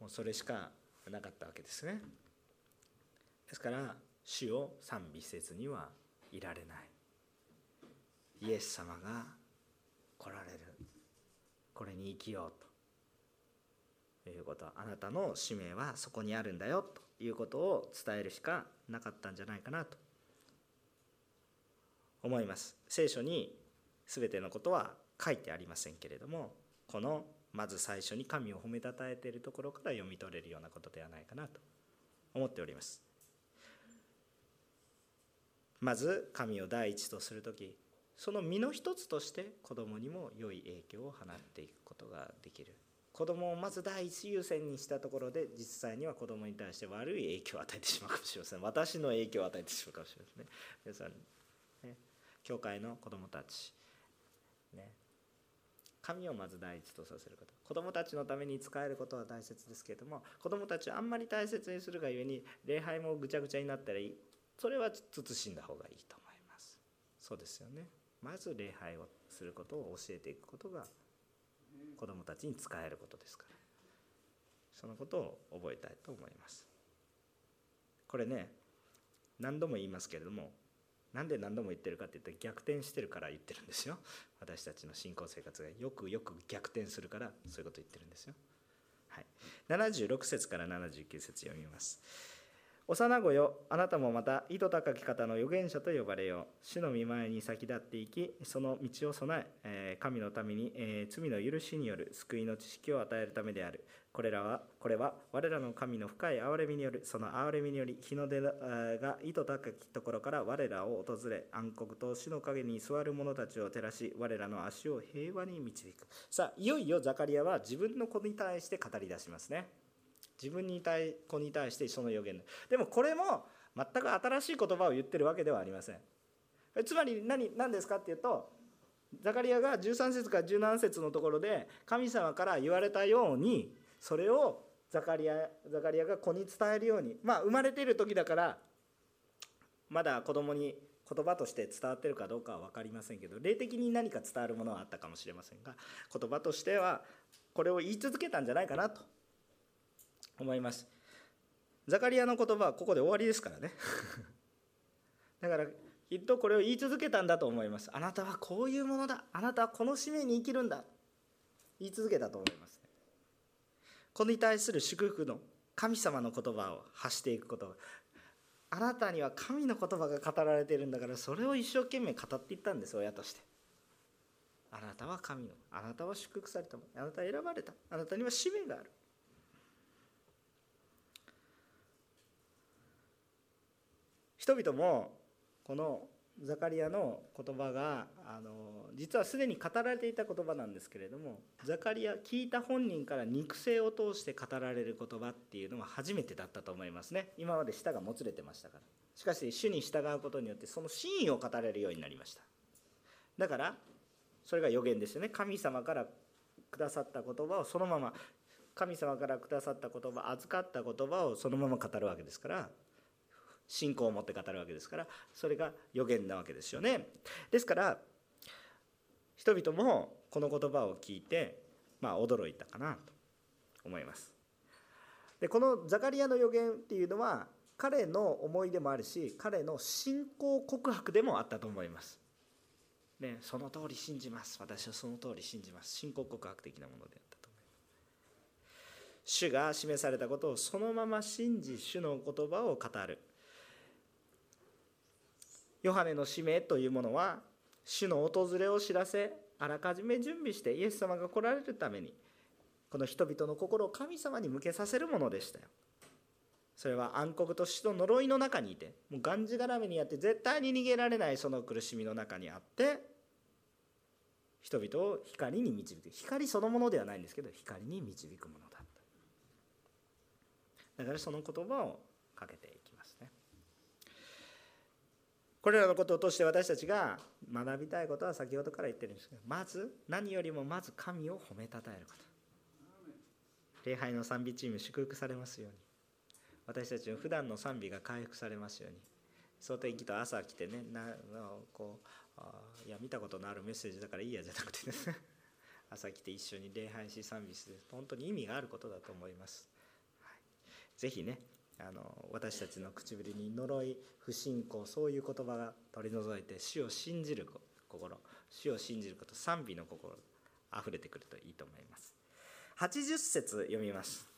もうそれしかなかったわけですね。ですから主を賛美せずにはいられない。イエス様が来られる、これに生きようということ、あなたの使命はそこにあるんだよということを伝えるしかなかったんじゃないかなと思います。聖書に全てのことは書いてありませんけれども、このまず最初に神を褒めたたえているところから読み取れるようなことではないかなと思っております。まず神を第一とするとき、その身の一つとして子どもにも良い影響を放っていくことができる。子どもをまず第一優先にしたところで、実際には子どもに対して悪い影響を与えてしまうかもしれません。私の影響を与えてしまうかもしれませんね。皆さんね、教会の子どもたち、ね、神をまず第一とさせること、子どもたちのために使えることは大切ですけれども、子どもたちをあんまり大切にするがゆえに礼拝もぐちゃぐちゃになったらいい、それは慎んだ方がいいと思います。そうですよね。まず礼拝をすることを教えていくことが子どもたちに使えることですから、そのことを覚えたいと思います。これね、何度も言いますけれども、なんで何度も言ってるかって言ったら逆転してるから言ってるんですよ。私たちの信仰生活がよくよく逆転するから、そういうこと言ってるんですよ、はい、ななじゅうろくせつからななじゅうきゅうせつ読みます。幼子よ、あなたもまた、糸高き方の預言者と呼ばれよう。主の御前に先立っていき、その道を備え、神のために、えー、罪の許しによる救いの知識を与えるためである。これらは、これは我らの神の深い憐れみによる、その憐れみにより、日の出が糸高きところから我らを訪れ、暗黒と死の陰に座る者たちを照らし、我らの足を平和に導く。さあ、いよいよザカリアは自分の子に対して語り出しますね。自分に対子に対してその予言。でもこれも全く新しい言葉を言ってるわけではありません。つまり 何, 何ですかっていうと、ザカリアがじゅうさんせつからじゅうななせつのところで神様から言われたように、それをザカリアザカリアが子に伝えるように、まあ生まれている時だからまだ子供に言葉として伝わってるかどうかは分かりませんけど、霊的に何か伝わるものはあったかもしれませんが、言葉としてはこれを言い続けたんじゃないかなと思います。ザカリアの言葉はここで終わりですからねだからきっとこれを言い続けたんだと思います。あなたはこういうものだ、あなたはこの使命に生きるんだ、言い続けたと思います、ね、これに対する祝福の神様の言葉を発していくこと、あなたには神の言葉が語られているんだから、それを一生懸命語っていったんです。親として、あなたは神の、あなたは祝福されたもの、あなたは選ばれた、あなたには使命がある。人々もこのザカリアの言葉があの実はすでに語られていた言葉なんですけれども、ザカリア聞いた本人から肉声を通して語られる言葉っていうのは初めてだったと思いますね。今まで舌がもつれてましたから。しかし主に従うことによってその真意を語れるようになりました。だからそれが予言ですよね。神様からくださった言葉をそのまま、神様からくださった言葉、預かった言葉をそのまま語るわけですから、信仰を持って語るわけですから、それが預言なわけですよね。ですから人々もこの言葉を聞いて、まあ、驚いたかなと思います。でこのザカリヤの預言っていうのは彼の思いでもあるし、彼の信仰告白でもあったと思います。ね、その通り信じます。私はその通り信じます。信仰告白的なものであったと思います。主が示されたことをそのまま信じ、主の言葉を語る。ヨハネの使命というものは、主の訪れを知らせ、あらかじめ準備してイエス様が来られるために、この人々の心を神様に向けさせるものでしたよ。それは暗黒と死と呪いの中にいて、もうがんじがらめにあって絶対に逃げられないその苦しみの中にあって、人々を光に導く。光そのものではないんですけど、光に導くものだった。だからその言葉をかけていきますね。これらのことを通して私たちが学びたいことは先ほどから言ってるんですけど、まず何よりもまず神を褒めたたえること。礼拝の賛美チーム祝福されますように。私たちの普段の賛美が回復されますように。そう天気と朝来てね、なこういや見たことのあるメッセージだからいいやじゃなくてですね、朝来て一緒に礼拝し賛美する、本当に意味があることだと思います。はい、ぜひね。あの私たちの唇に呪い、不信仰、そういう言葉が取り除いて、主を信じる心、主を信じること、賛美の心あふれてくるといいと思います。はちじゅう節読みます。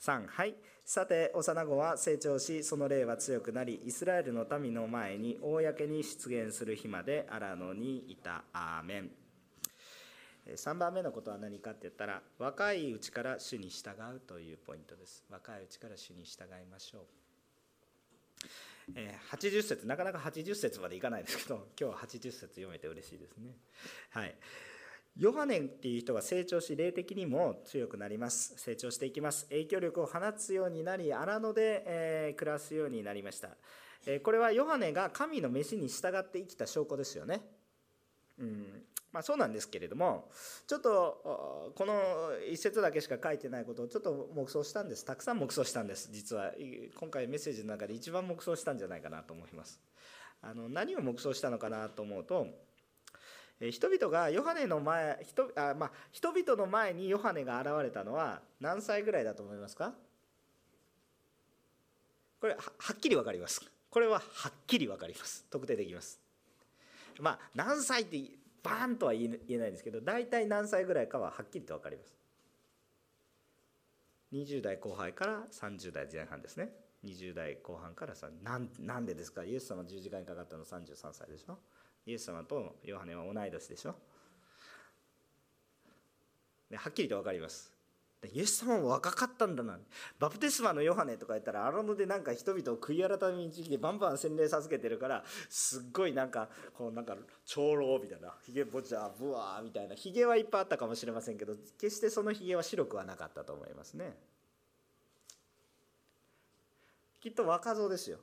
さん、はい、さて幼子は成長し、その霊は強くなり、イスラエルの民の前に公に出現する日までアラノにいた。アーメン。さんばんめのことは何かって言ったら、若いうちから主に従うというポイントです。若いうちから主に従いましょう。えー、はちじゅう節、なかなかはちじゅう節までいかないですけど、今日ははちじゅう節読めて嬉しいですね。はい、ヨハネっていう人が成長し、霊的にも強くなります。成長していきます。影響力を放つようになり、荒野で、えー、暮らすようになりました。えー、これはヨハネが神の召しに従って生きた証拠ですよね。うんまあ、そうなんですけれども、ちょっとこの一節だけしか書いてないことをちょっと黙想したんです。たくさん黙想したんです。実は今回メッセージの中で一番黙想したんじゃないかなと思います。あの何を黙想したのかなと思うと、人々がヨハネの前人あ、まあ、人々の前にヨハネが現れたのは何歳ぐらいだと思いますか？これ は, はっきり分かります。これははっきり分かります。特定できます。まあ何歳ってバーンとは言えないんですけど、大体何歳ぐらいかははっきりと分かります。にじゅう代後半からさんじゅう代前半ですね。にじゅう代後半からさんじゅう、なん、なんでですか？イエス様十字架にかかったのさんじゅうさんさいでしょ。イエス様とヨハネは同い年でしょ。ではっきりと分かります。でイエス様も若かったんだな。バプテスマのヨハネとか言ったら、アラノでなんか人々を悔い改めに導きてバンバン洗礼授けてるから、すっごいなんかこうなんか長老みたいな、ひげぼちゃぶわーみたいな、ひげはいっぱいあったかもしれませんけど、決してそのひげは白くはなかったと思いますね。きっと若造ですよ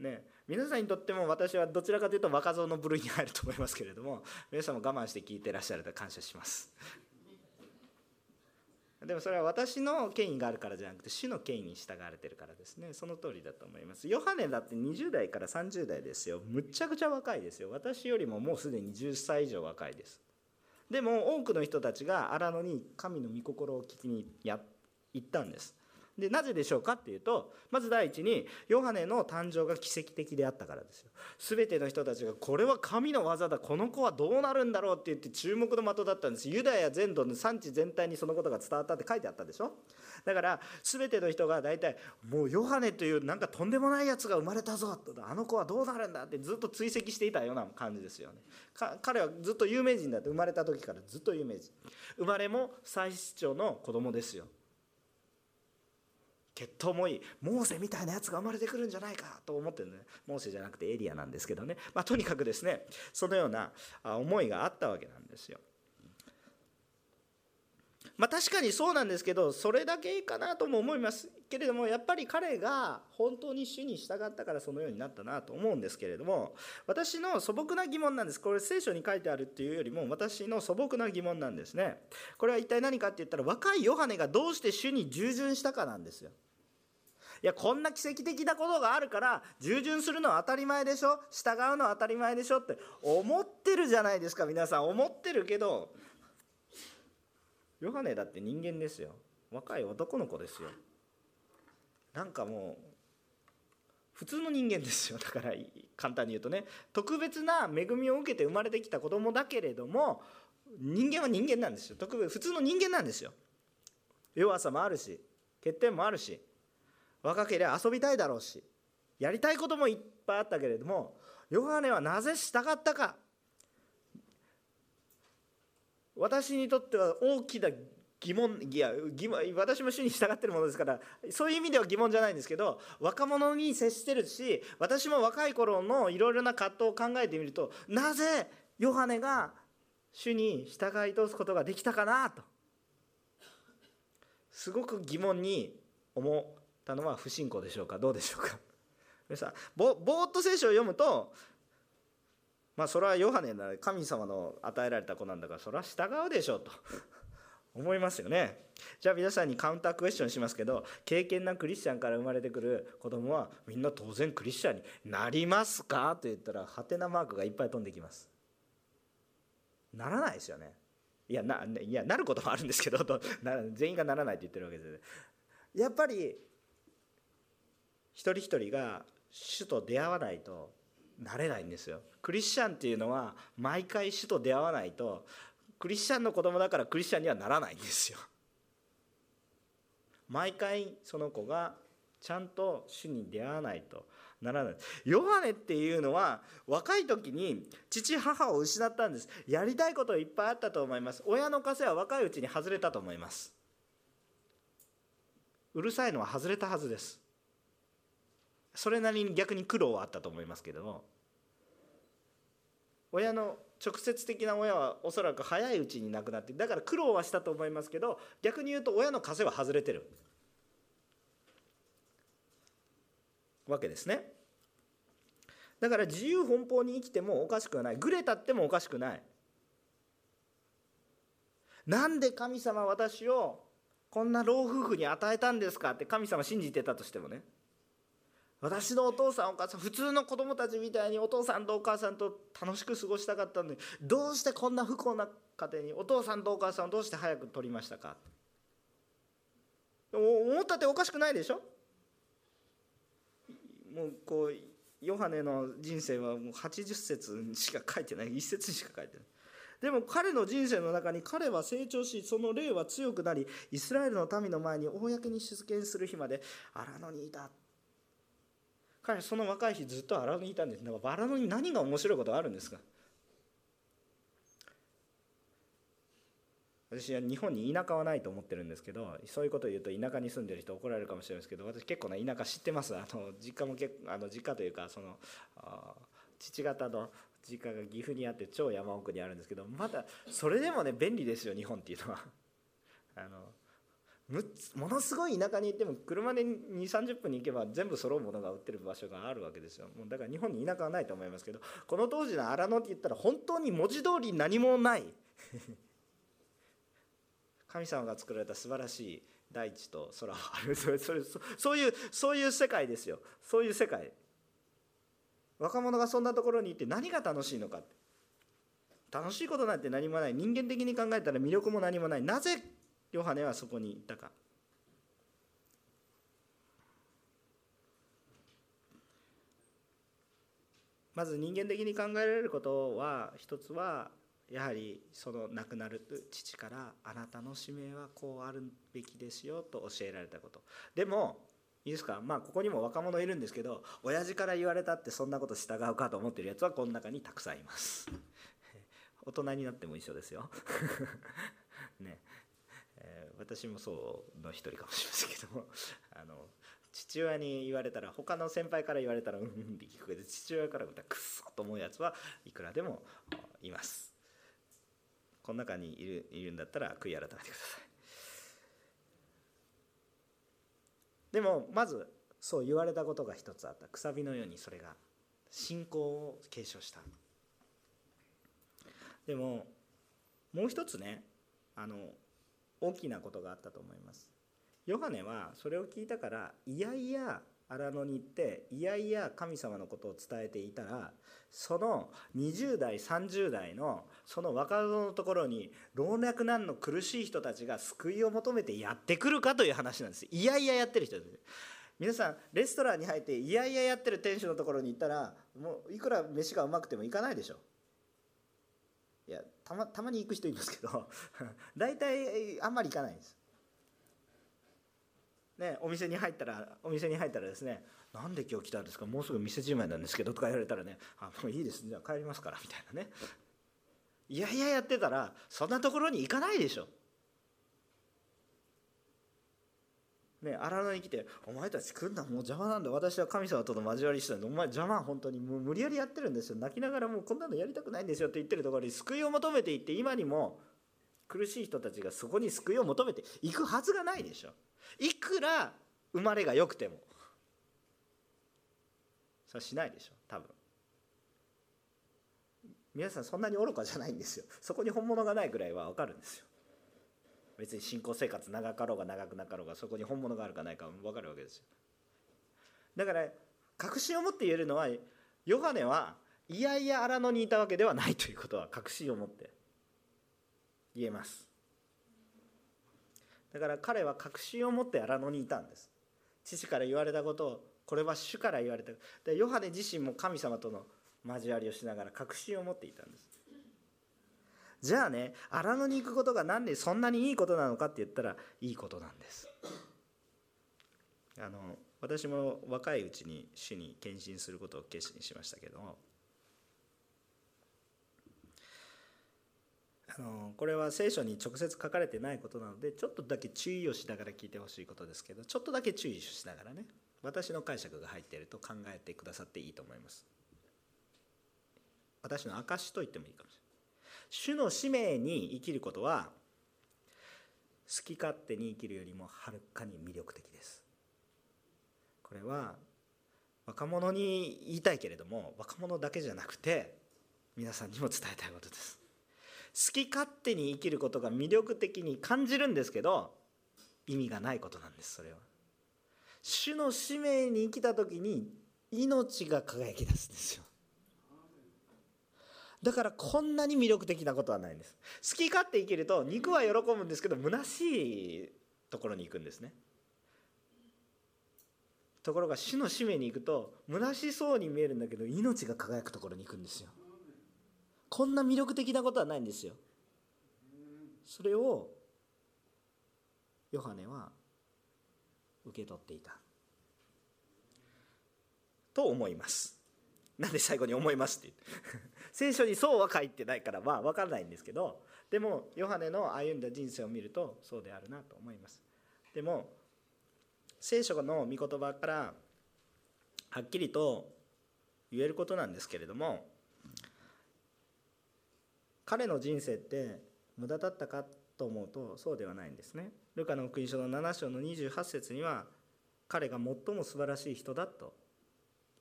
ね。皆さんにとっても私はどちらかというと若造の部類に入ると思いますけれども、皆さんも我慢して聞いてらっしゃると感謝します。でもそれは私の権威があるからじゃなくて、主の権威に従われてるからですね。その通りだと思います。ヨハネだってにじゅう代からさんじゅう代ですよ。むちゃくちゃ若いですよ。私よりももうすでにじゅっさい以上若いです。でも多くの人たちが荒野に神の御心を聞きにや行ったんです。でなぜでしょうかっていうと、まず第一にヨハネの誕生が奇跡的であったからですよ。全ての人たちがこれは神の技だ、この子はどうなるんだろうって言って注目の的だったんです。ユダヤ全土の産地全体にそのことが伝わったって書いてあったでしょ。だから全ての人が大体もうヨハネというなんかとんでもないやつが生まれたぞ、あの子はどうなるんだってずっと追跡していたような感じですよね。か彼はずっと有名人だって、生まれた時からずっと有名人、生まれも最長の子供ですよ。血統もいい、モーセみたいなやつが生まれてくるんじゃないかと思ってるね。モーセじゃなくてエリアなんですけどね、まあ、とにかくですね、そのような思いがあったわけなんですよ。まあ、確かにそうなんですけど、それだけかなとも思いますけれども、やっぱり彼が本当に主に従ったからそのようになったなと思うんですけれども、私の素朴な疑問なんです。これ聖書に書いてあるっていうよりも私の素朴な疑問なんですね。これは一体何かって言ったら、若いヨハネがどうして主に従順したかなんですよ。いや、こんな奇跡的なことがあるから従順するのは当たり前でしょ、従うのは当たり前でしょって思ってるじゃないですか。皆さん思ってるけど、ヨハネだって人間ですよ、若い男の子ですよ、なんかもう普通の人間ですよ。だから簡単に言うとね、特別な恵みを受けて生まれてきた子供だけれども、人間は人間なんですよ。特別普通の人間なんですよ。弱さもあるし、欠点もあるし、若ければ遊びたいだろうし、やりたいこともいっぱいあったけれども、ヨハネはなぜ従ったか。私にとっては大きな疑問、いや疑問、私も主に従ってるものですから、そういう意味では疑問じゃないんですけど、若者に接してるし、私も若い頃のいろいろな葛藤を考えてみると、なぜヨハネが主に従い通すことができたかなと、すごく疑問に思ったのは不信仰でしょうか、どうでしょうか。皆さん、ぼぼーっと聖書を読むと、まあそれはヨハネなら神様の与えられた子なんだから、それは従うでしょうと思いますよね。じゃあ皆さんにカウンタークエスチョンしますけど、敬虔なクリスチャンから生まれてくる子供はみんな当然クリスチャンになりますかと言ったら、ハテナマークがいっぱい飛んできます。ならないですよね。いや な, いやなることもあるんですけどと、全員がならないと言ってるわけですよね。やっぱり一人一人が主と出会わないとなれないんですよ。クリスチャンっていうのは毎回主と出会わないと、クリスチャンの子供だからクリスチャンにはならないんですよ。毎回その子がちゃんと主に出会わないとならない。ヨハネっていうのは若い時に父母を失ったんです。やりたいこといっぱいあったと思います。親の枷は若いうちに外れたと思います。うるさいのは外れたはずです。それなりに逆に苦労はあったと思いますけども、親の直接的な親はおそらく早いうちに亡くなって、だから苦労はしたと思いますけど、逆に言うと親の枷は外れてるわけですね。だから自由奔放に生きてもおかしくはない、グレたってもおかしくない。なんで神様私をこんな老夫婦に与えたんですかって神様信じてたとしてもね、私のお父さんお母さん、普通の子供たちみたいにお父さんとお母さんと楽しく過ごしたかったのに、どうしてこんな不幸な家庭にお父さんとお母さんをどうして早く取りましたか。思ったっておかしくないでしょ。もうこうヨハネの人生はもうはちじゅっ節しか書いてない、いち節しか書いてない。でも彼の人生の中に、彼は成長し、その霊は強くなり、イスラエルの民の前に公に出現する日まで荒野にいた。彼はその若い日ずっと荒野にいたんです。だから荒野に何が面白いことがあるんですか。私は日本に田舎はないと思ってるんですけど、そういうことを言うと田舎に住んでる人怒られるかもしれないですけど、私結構な田舎知ってます。あの実家も結構、あの実家というかその父方の実家が岐阜にあって、超山奥にあるんですけど、まだそれでもね便利ですよ、日本っていうのは。あのむものすごい田舎に行っても車でにじゅう、さんじゅっぷんに行けば全部揃うものが売ってる場所があるわけですよ。もうだから日本に田舎はないと思いますけど、この当時の荒野って言ったら本当に文字通り何もない神様が作られた素晴らしい大地と空はあるそれそれそそういうそういう世界ですよ。そういう世界、若者がそんなところに行って何が楽しいのかって、楽しいことなんて何もない、人間的に考えたら魅力も何もない。なぜヨハネはそこに行ったか。まず人間的に考えられることは、一つはやはりその亡くなる父から、あなたの使命はこうあるべきですよと教えられたこと。でもいいですか、まあここにも若者いるんですけど、親父から言われたってそんなこと従うかと思ってるやつはこの中にたくさんいます。大人になっても一緒ですよね。私もそうの一人かもしれませんけども、あの父親に言われたら、他の先輩から言われたらうんうんって聞くけど、父親から言ったらくっそと思うやつはいくらでもいます。この中にい る, いるんだったら悔い改めてください。でもまずそう言われたことが一つあった。くさびのようにそれが信仰を継承した。でももう一つね、あの大きなことがあったと思います。ヨハネはそれを聞いたから、いやいや荒野に行っていやいや神様のことを伝えていたら、そのにじゅうだいさんじゅうだいのその若者のところに老若男女の苦しい人たちが救いを求めてやってくるかという話なんです。いやいややってる人です。皆さんレストランに入っていやいややってる店主のところに行ったら、もういくら飯がうまくても行かないでしょ。いや、たま、たまに行く人いますけど大体あんまり行かないんですね。お店に入ったらお店に入ったらですね、なんで今日来たんですか、もうすぐ店じまいなんですけどとか言われたらね、あ、もういいですね、じゃあ帰りますからみたいなね。いやいややってたらそんなところに行かないでしょ。ね、荒野に来てお前たち来んな、もう邪魔なんだ、私は神様との交わりしてたんで、お前邪魔、本当にもう無理やりやってるんですよ、泣きながらもうこんなのやりたくないんですよって言ってるところに救いを求めていって、今にも苦しい人たちがそこに救いを求めていくはずがないでしょ。いくら生まれが良くてもそれしないでしょ。多分皆さんそんなに愚かじゃないんですよ。そこに本物がないぐらいは分かるんですよ。別に信仰生活長かろうが長くなかろうが、そこに本物があるかないか分かるわけですよ。だから確信を持って言えるのは、ヨハネはいやいや荒野にいたわけではないということは確信を持って言えます。だから彼は確信を持って荒野にいたんです。父から言われたことを、これは主から言われた。でヨハネ自身も神様との交わりをしながら確信を持っていたんです。じゃあね、荒野に行くことが何でそんなにいいことなのかって言ったら、いいことなんです。あの私も若いうちに主に献身することを決心しましたけど、あのこれは聖書に直接書かれてないことなので、ちょっとだけ注意をしながら聞いてほしいことですけど、ちょっとだけ注意しながらね、私の解釈が入っていると考えてくださっていいと思います。私の証しと言ってもいいかもしれない。主の使命に生きることは、好き勝手に生きるよりもはるかに魅力的です。これは若者に言いたいけれども、若者だけじゃなくて皆さんにも伝えたいことです。好き勝手に生きることが魅力的に感じるんですけど、意味がないことなんです。それは主の使命に生きた時に命が輝き出すんですよ。だからこんなに魅力的なことはないんです。好き勝手生きると肉は喜ぶんですけど、虚しいところに行くんですね。ところが主の使命に行くと、虚しそうに見えるんだけど命が輝くところに行くんですよ。こんな魅力的なことはないんですよ。それをヨハネは受け取っていたと思います。なんで最後に思いますって聖書にそうは書いてないからまあ分からないんですけど、でもヨハネの歩んだ人生を見るとそうであるなと思います。でも聖書の御言葉からはっきりと言えることなんですけれども、彼の人生って無駄だったかと思うとそうではないんですね。ルカの福音書のななしょうのにじゅうはっせつには、彼が最も素晴らしい人だと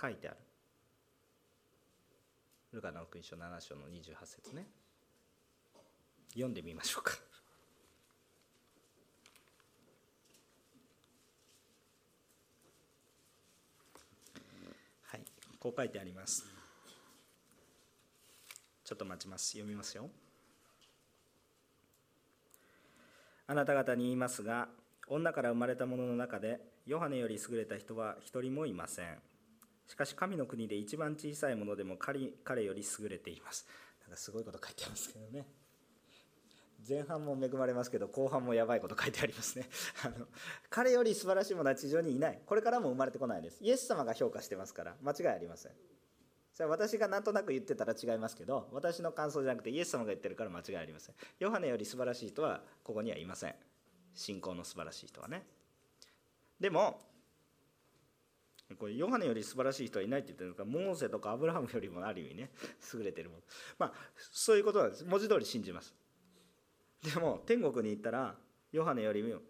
書いてある。ルカの福音書ななしょうのにじゅうはっせつね、読んでみましょうか。はい、こう書いてあります。ちょっと待ちます。読みますよ。あなた方に言いますが、女から生まれた者の中でヨハネより優れた人は一人もいません。しかし神の国で一番小さいものでも彼、彼より優れています。なんかすごいこと書いてますけどね。前半も恵まれますけど、後半もやばいこと書いてありますね。あの彼より素晴らしいものは地上にいない。これからも生まれてこないです。イエス様が評価してますから間違いありません。私がなんとなく言ってたら違いますけど、私の感想じゃなくてイエス様が言ってるから間違いありません。ヨハネより素晴らしい人はここにはいません。信仰の素晴らしい人はね。でもこれヨハネより素晴らしい人はいないって言ってるのか、モーセとかアブラハムよりもある意味ね優れてるもの、まあそういうことなんです。文字通り信じます。でも天国に行ったらヨハネよりも、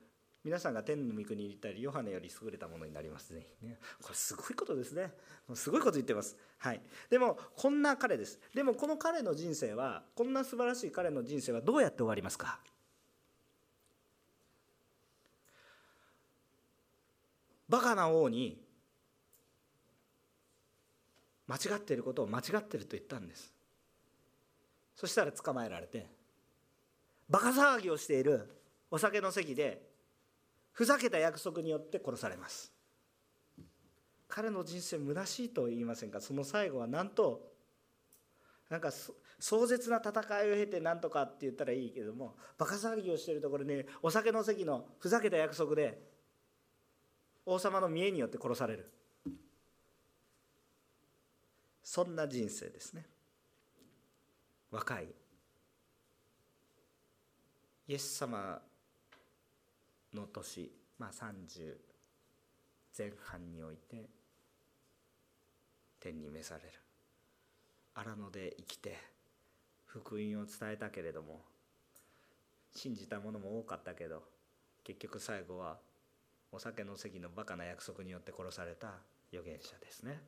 皆さんが天の御国に行ったりヨハネより優れたものになりますね。これすごいことですね。すごいこと言ってます、はい、でもこんな彼です。でもこの彼の人生は、こんな素晴らしい彼の人生はどうやって終わりますか。バカな王に間違っていることを間違っていると言ったんです。そしたら捕まえられて、バカ騒ぎをしているお酒の席でふざけた約束によって殺されます。彼の人生虚しいと言いませんか。その最後はなんとなんか壮絶な戦いを経てなんとかって言ったらいいけれども、バカ騒ぎをしているところにお酒の席のふざけた約束で王様の見栄によって殺される、そんな人生ですね。若いイエス様の年、まあ、さんじゅうぜんはんにおいて天に召される。荒野で生きて福音を伝えたけれども、信じたものも多かったけど、結局最後はお酒の席のバカな約束によって殺された預言者ですね。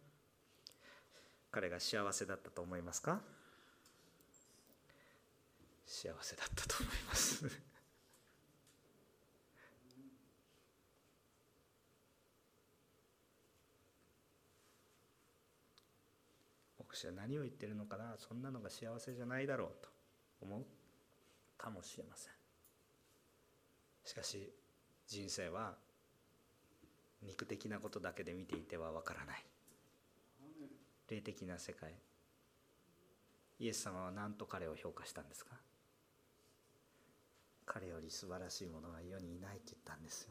彼が幸せだったと思いますか？幸せだったと思います牧師は何を言ってるのかな、そんなのが幸せじゃないだろうと思うかもしれません。しかし人生は肉的なことだけで見ていてはわからない霊的な世界。イエス様は何と彼を評価したんですか？彼より素晴らしいものは世にいないって言ったんですよ。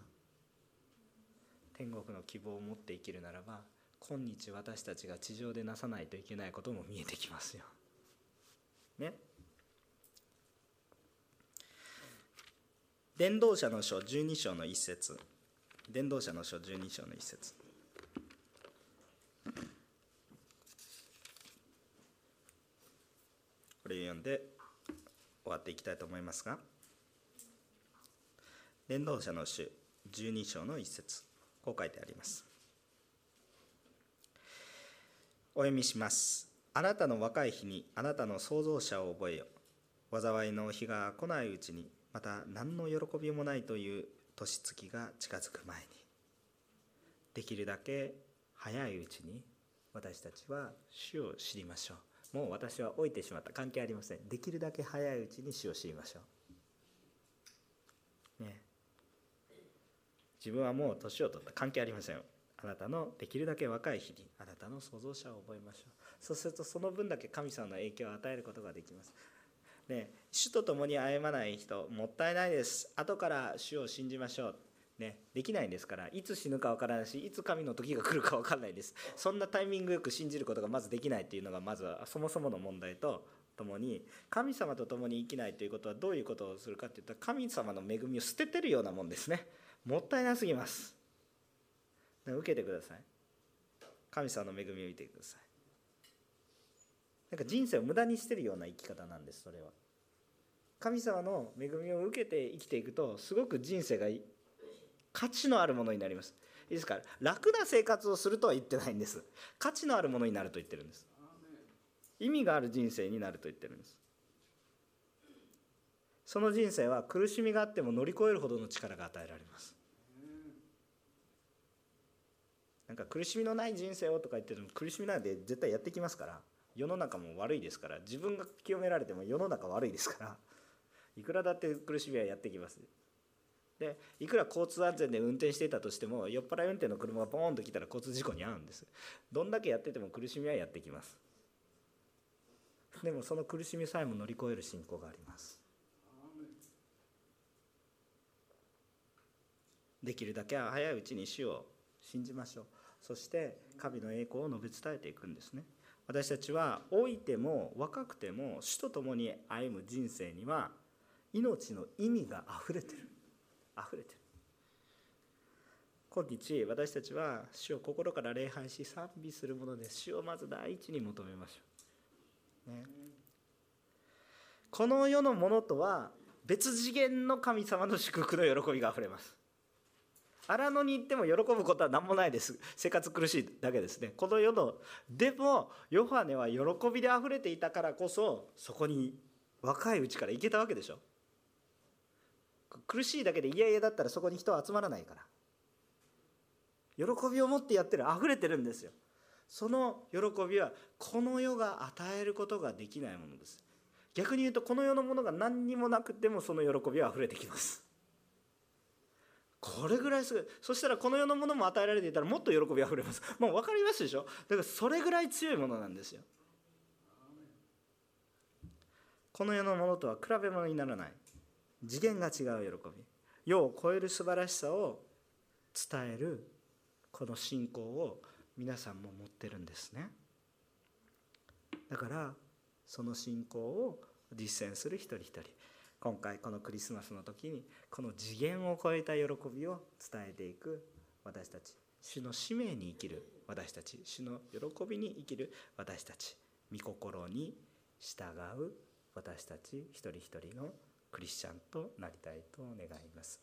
天国の希望を持って生きるならば、今日私たちが地上でなさないといけないことも見えてきますよ。ね。伝道者の書じゅうに章の一節。伝道者の書じゅうに章の一節。これを読んで終わっていきたいと思いますが、伝道者の書じゅうに章の一節、こう書いてあります。お読みします。あなたの若い日にあなたの創造者を覚えよ。災いの日が来ないうちに、また何の喜びもないという年月が近づく前に、できるだけ早いうちに私たちは主を知りましょう。もう私は老いてしまった、関係ありません。できるだけ早いうちに主を知りましょうね。自分はもう年を取った、関係ありません。あなたのできるだけ若い日にあなたの創造者を覚えましょう。そうするとその分だけ神様の影響を与えることができます。ね、主と共に歩まない人もったいないです。後から主を信じましょう、ね、できないんですから、いつ死ぬか分からないし、いつ神の時が来るか分からないです。そんなタイミングよく信じることがまずできないというのがまずはそもそもの問題とともに、神様と共に生きないということはどういうことをするかといったら、神様の恵みを捨ててるようなもんですね。もったいなすぎます。受けてください。神様の恵みを見てください。なんか人生を無駄にしてるような生き方なんです。それは神様の恵みを受けて生きていくと、すごく人生が価値のあるものになります。いいですか？楽な生活をするとは言ってないんです。価値のあるものになると言ってるんです。意味がある人生になると言ってるんです。その人生は苦しみがあっても乗り越えるほどの力が与えられます。なんか苦しみのない人生をとか言ってるのも、苦しみなんて絶対やってきますから、世の中も悪いですから、自分が清められても世の中悪いですから、いくらだって苦しみはやってきます。で、いくら交通安全で運転していたとしても、酔っ払い運転の車がポーンと来たら交通事故に遭うんです。どんだけやってても苦しみはやってきます。でもその苦しみさえも乗り越える信仰があります。できるだけ早いうちに主を信じましょう。そして神の栄光を述べ伝えていくんですね。私たちは老いても若くても主と共に歩む人生には、命の意味があふれてる、あふれてる。今日私たちは主を心から礼拝し賛美するもので、主をまず第一に求めましょう、ね、この世のものとは別次元の神様の祝福の喜びがあふれます。荒野に行っても喜ぶことは何もないです。生活苦しいだけですね、この世の。でもヨハネは喜びであふれていたからこそ、そこに若いうちから行けたわけでしょ。苦しいだけで嫌々だったらそこに人は集まらないから、喜びを持ってやってる、溢れてるんですよ。その喜びはこの世が与えることができないものです。逆に言うと、この世のものが何にもなくてもその喜びは溢れてきます。これぐらいすごい。そしたらこの世のものも与えられていたらもっと喜びあふれます。もう分かりますでしょ。だからそれぐらい強いものなんですよ。この世のものとは比べ物にならない、次元が違う喜び、世を超える素晴らしさを伝えるこの信仰を皆さんも持ってるんですね。だからその信仰を実践する一人一人、今回このクリスマスの時にこの次元を超えた喜びを伝えていく私たち、主の使命に生きる私たち、主の喜びに生きる私たち、御心に従う私たち一人一人のクリスチャンとなりたいと願います。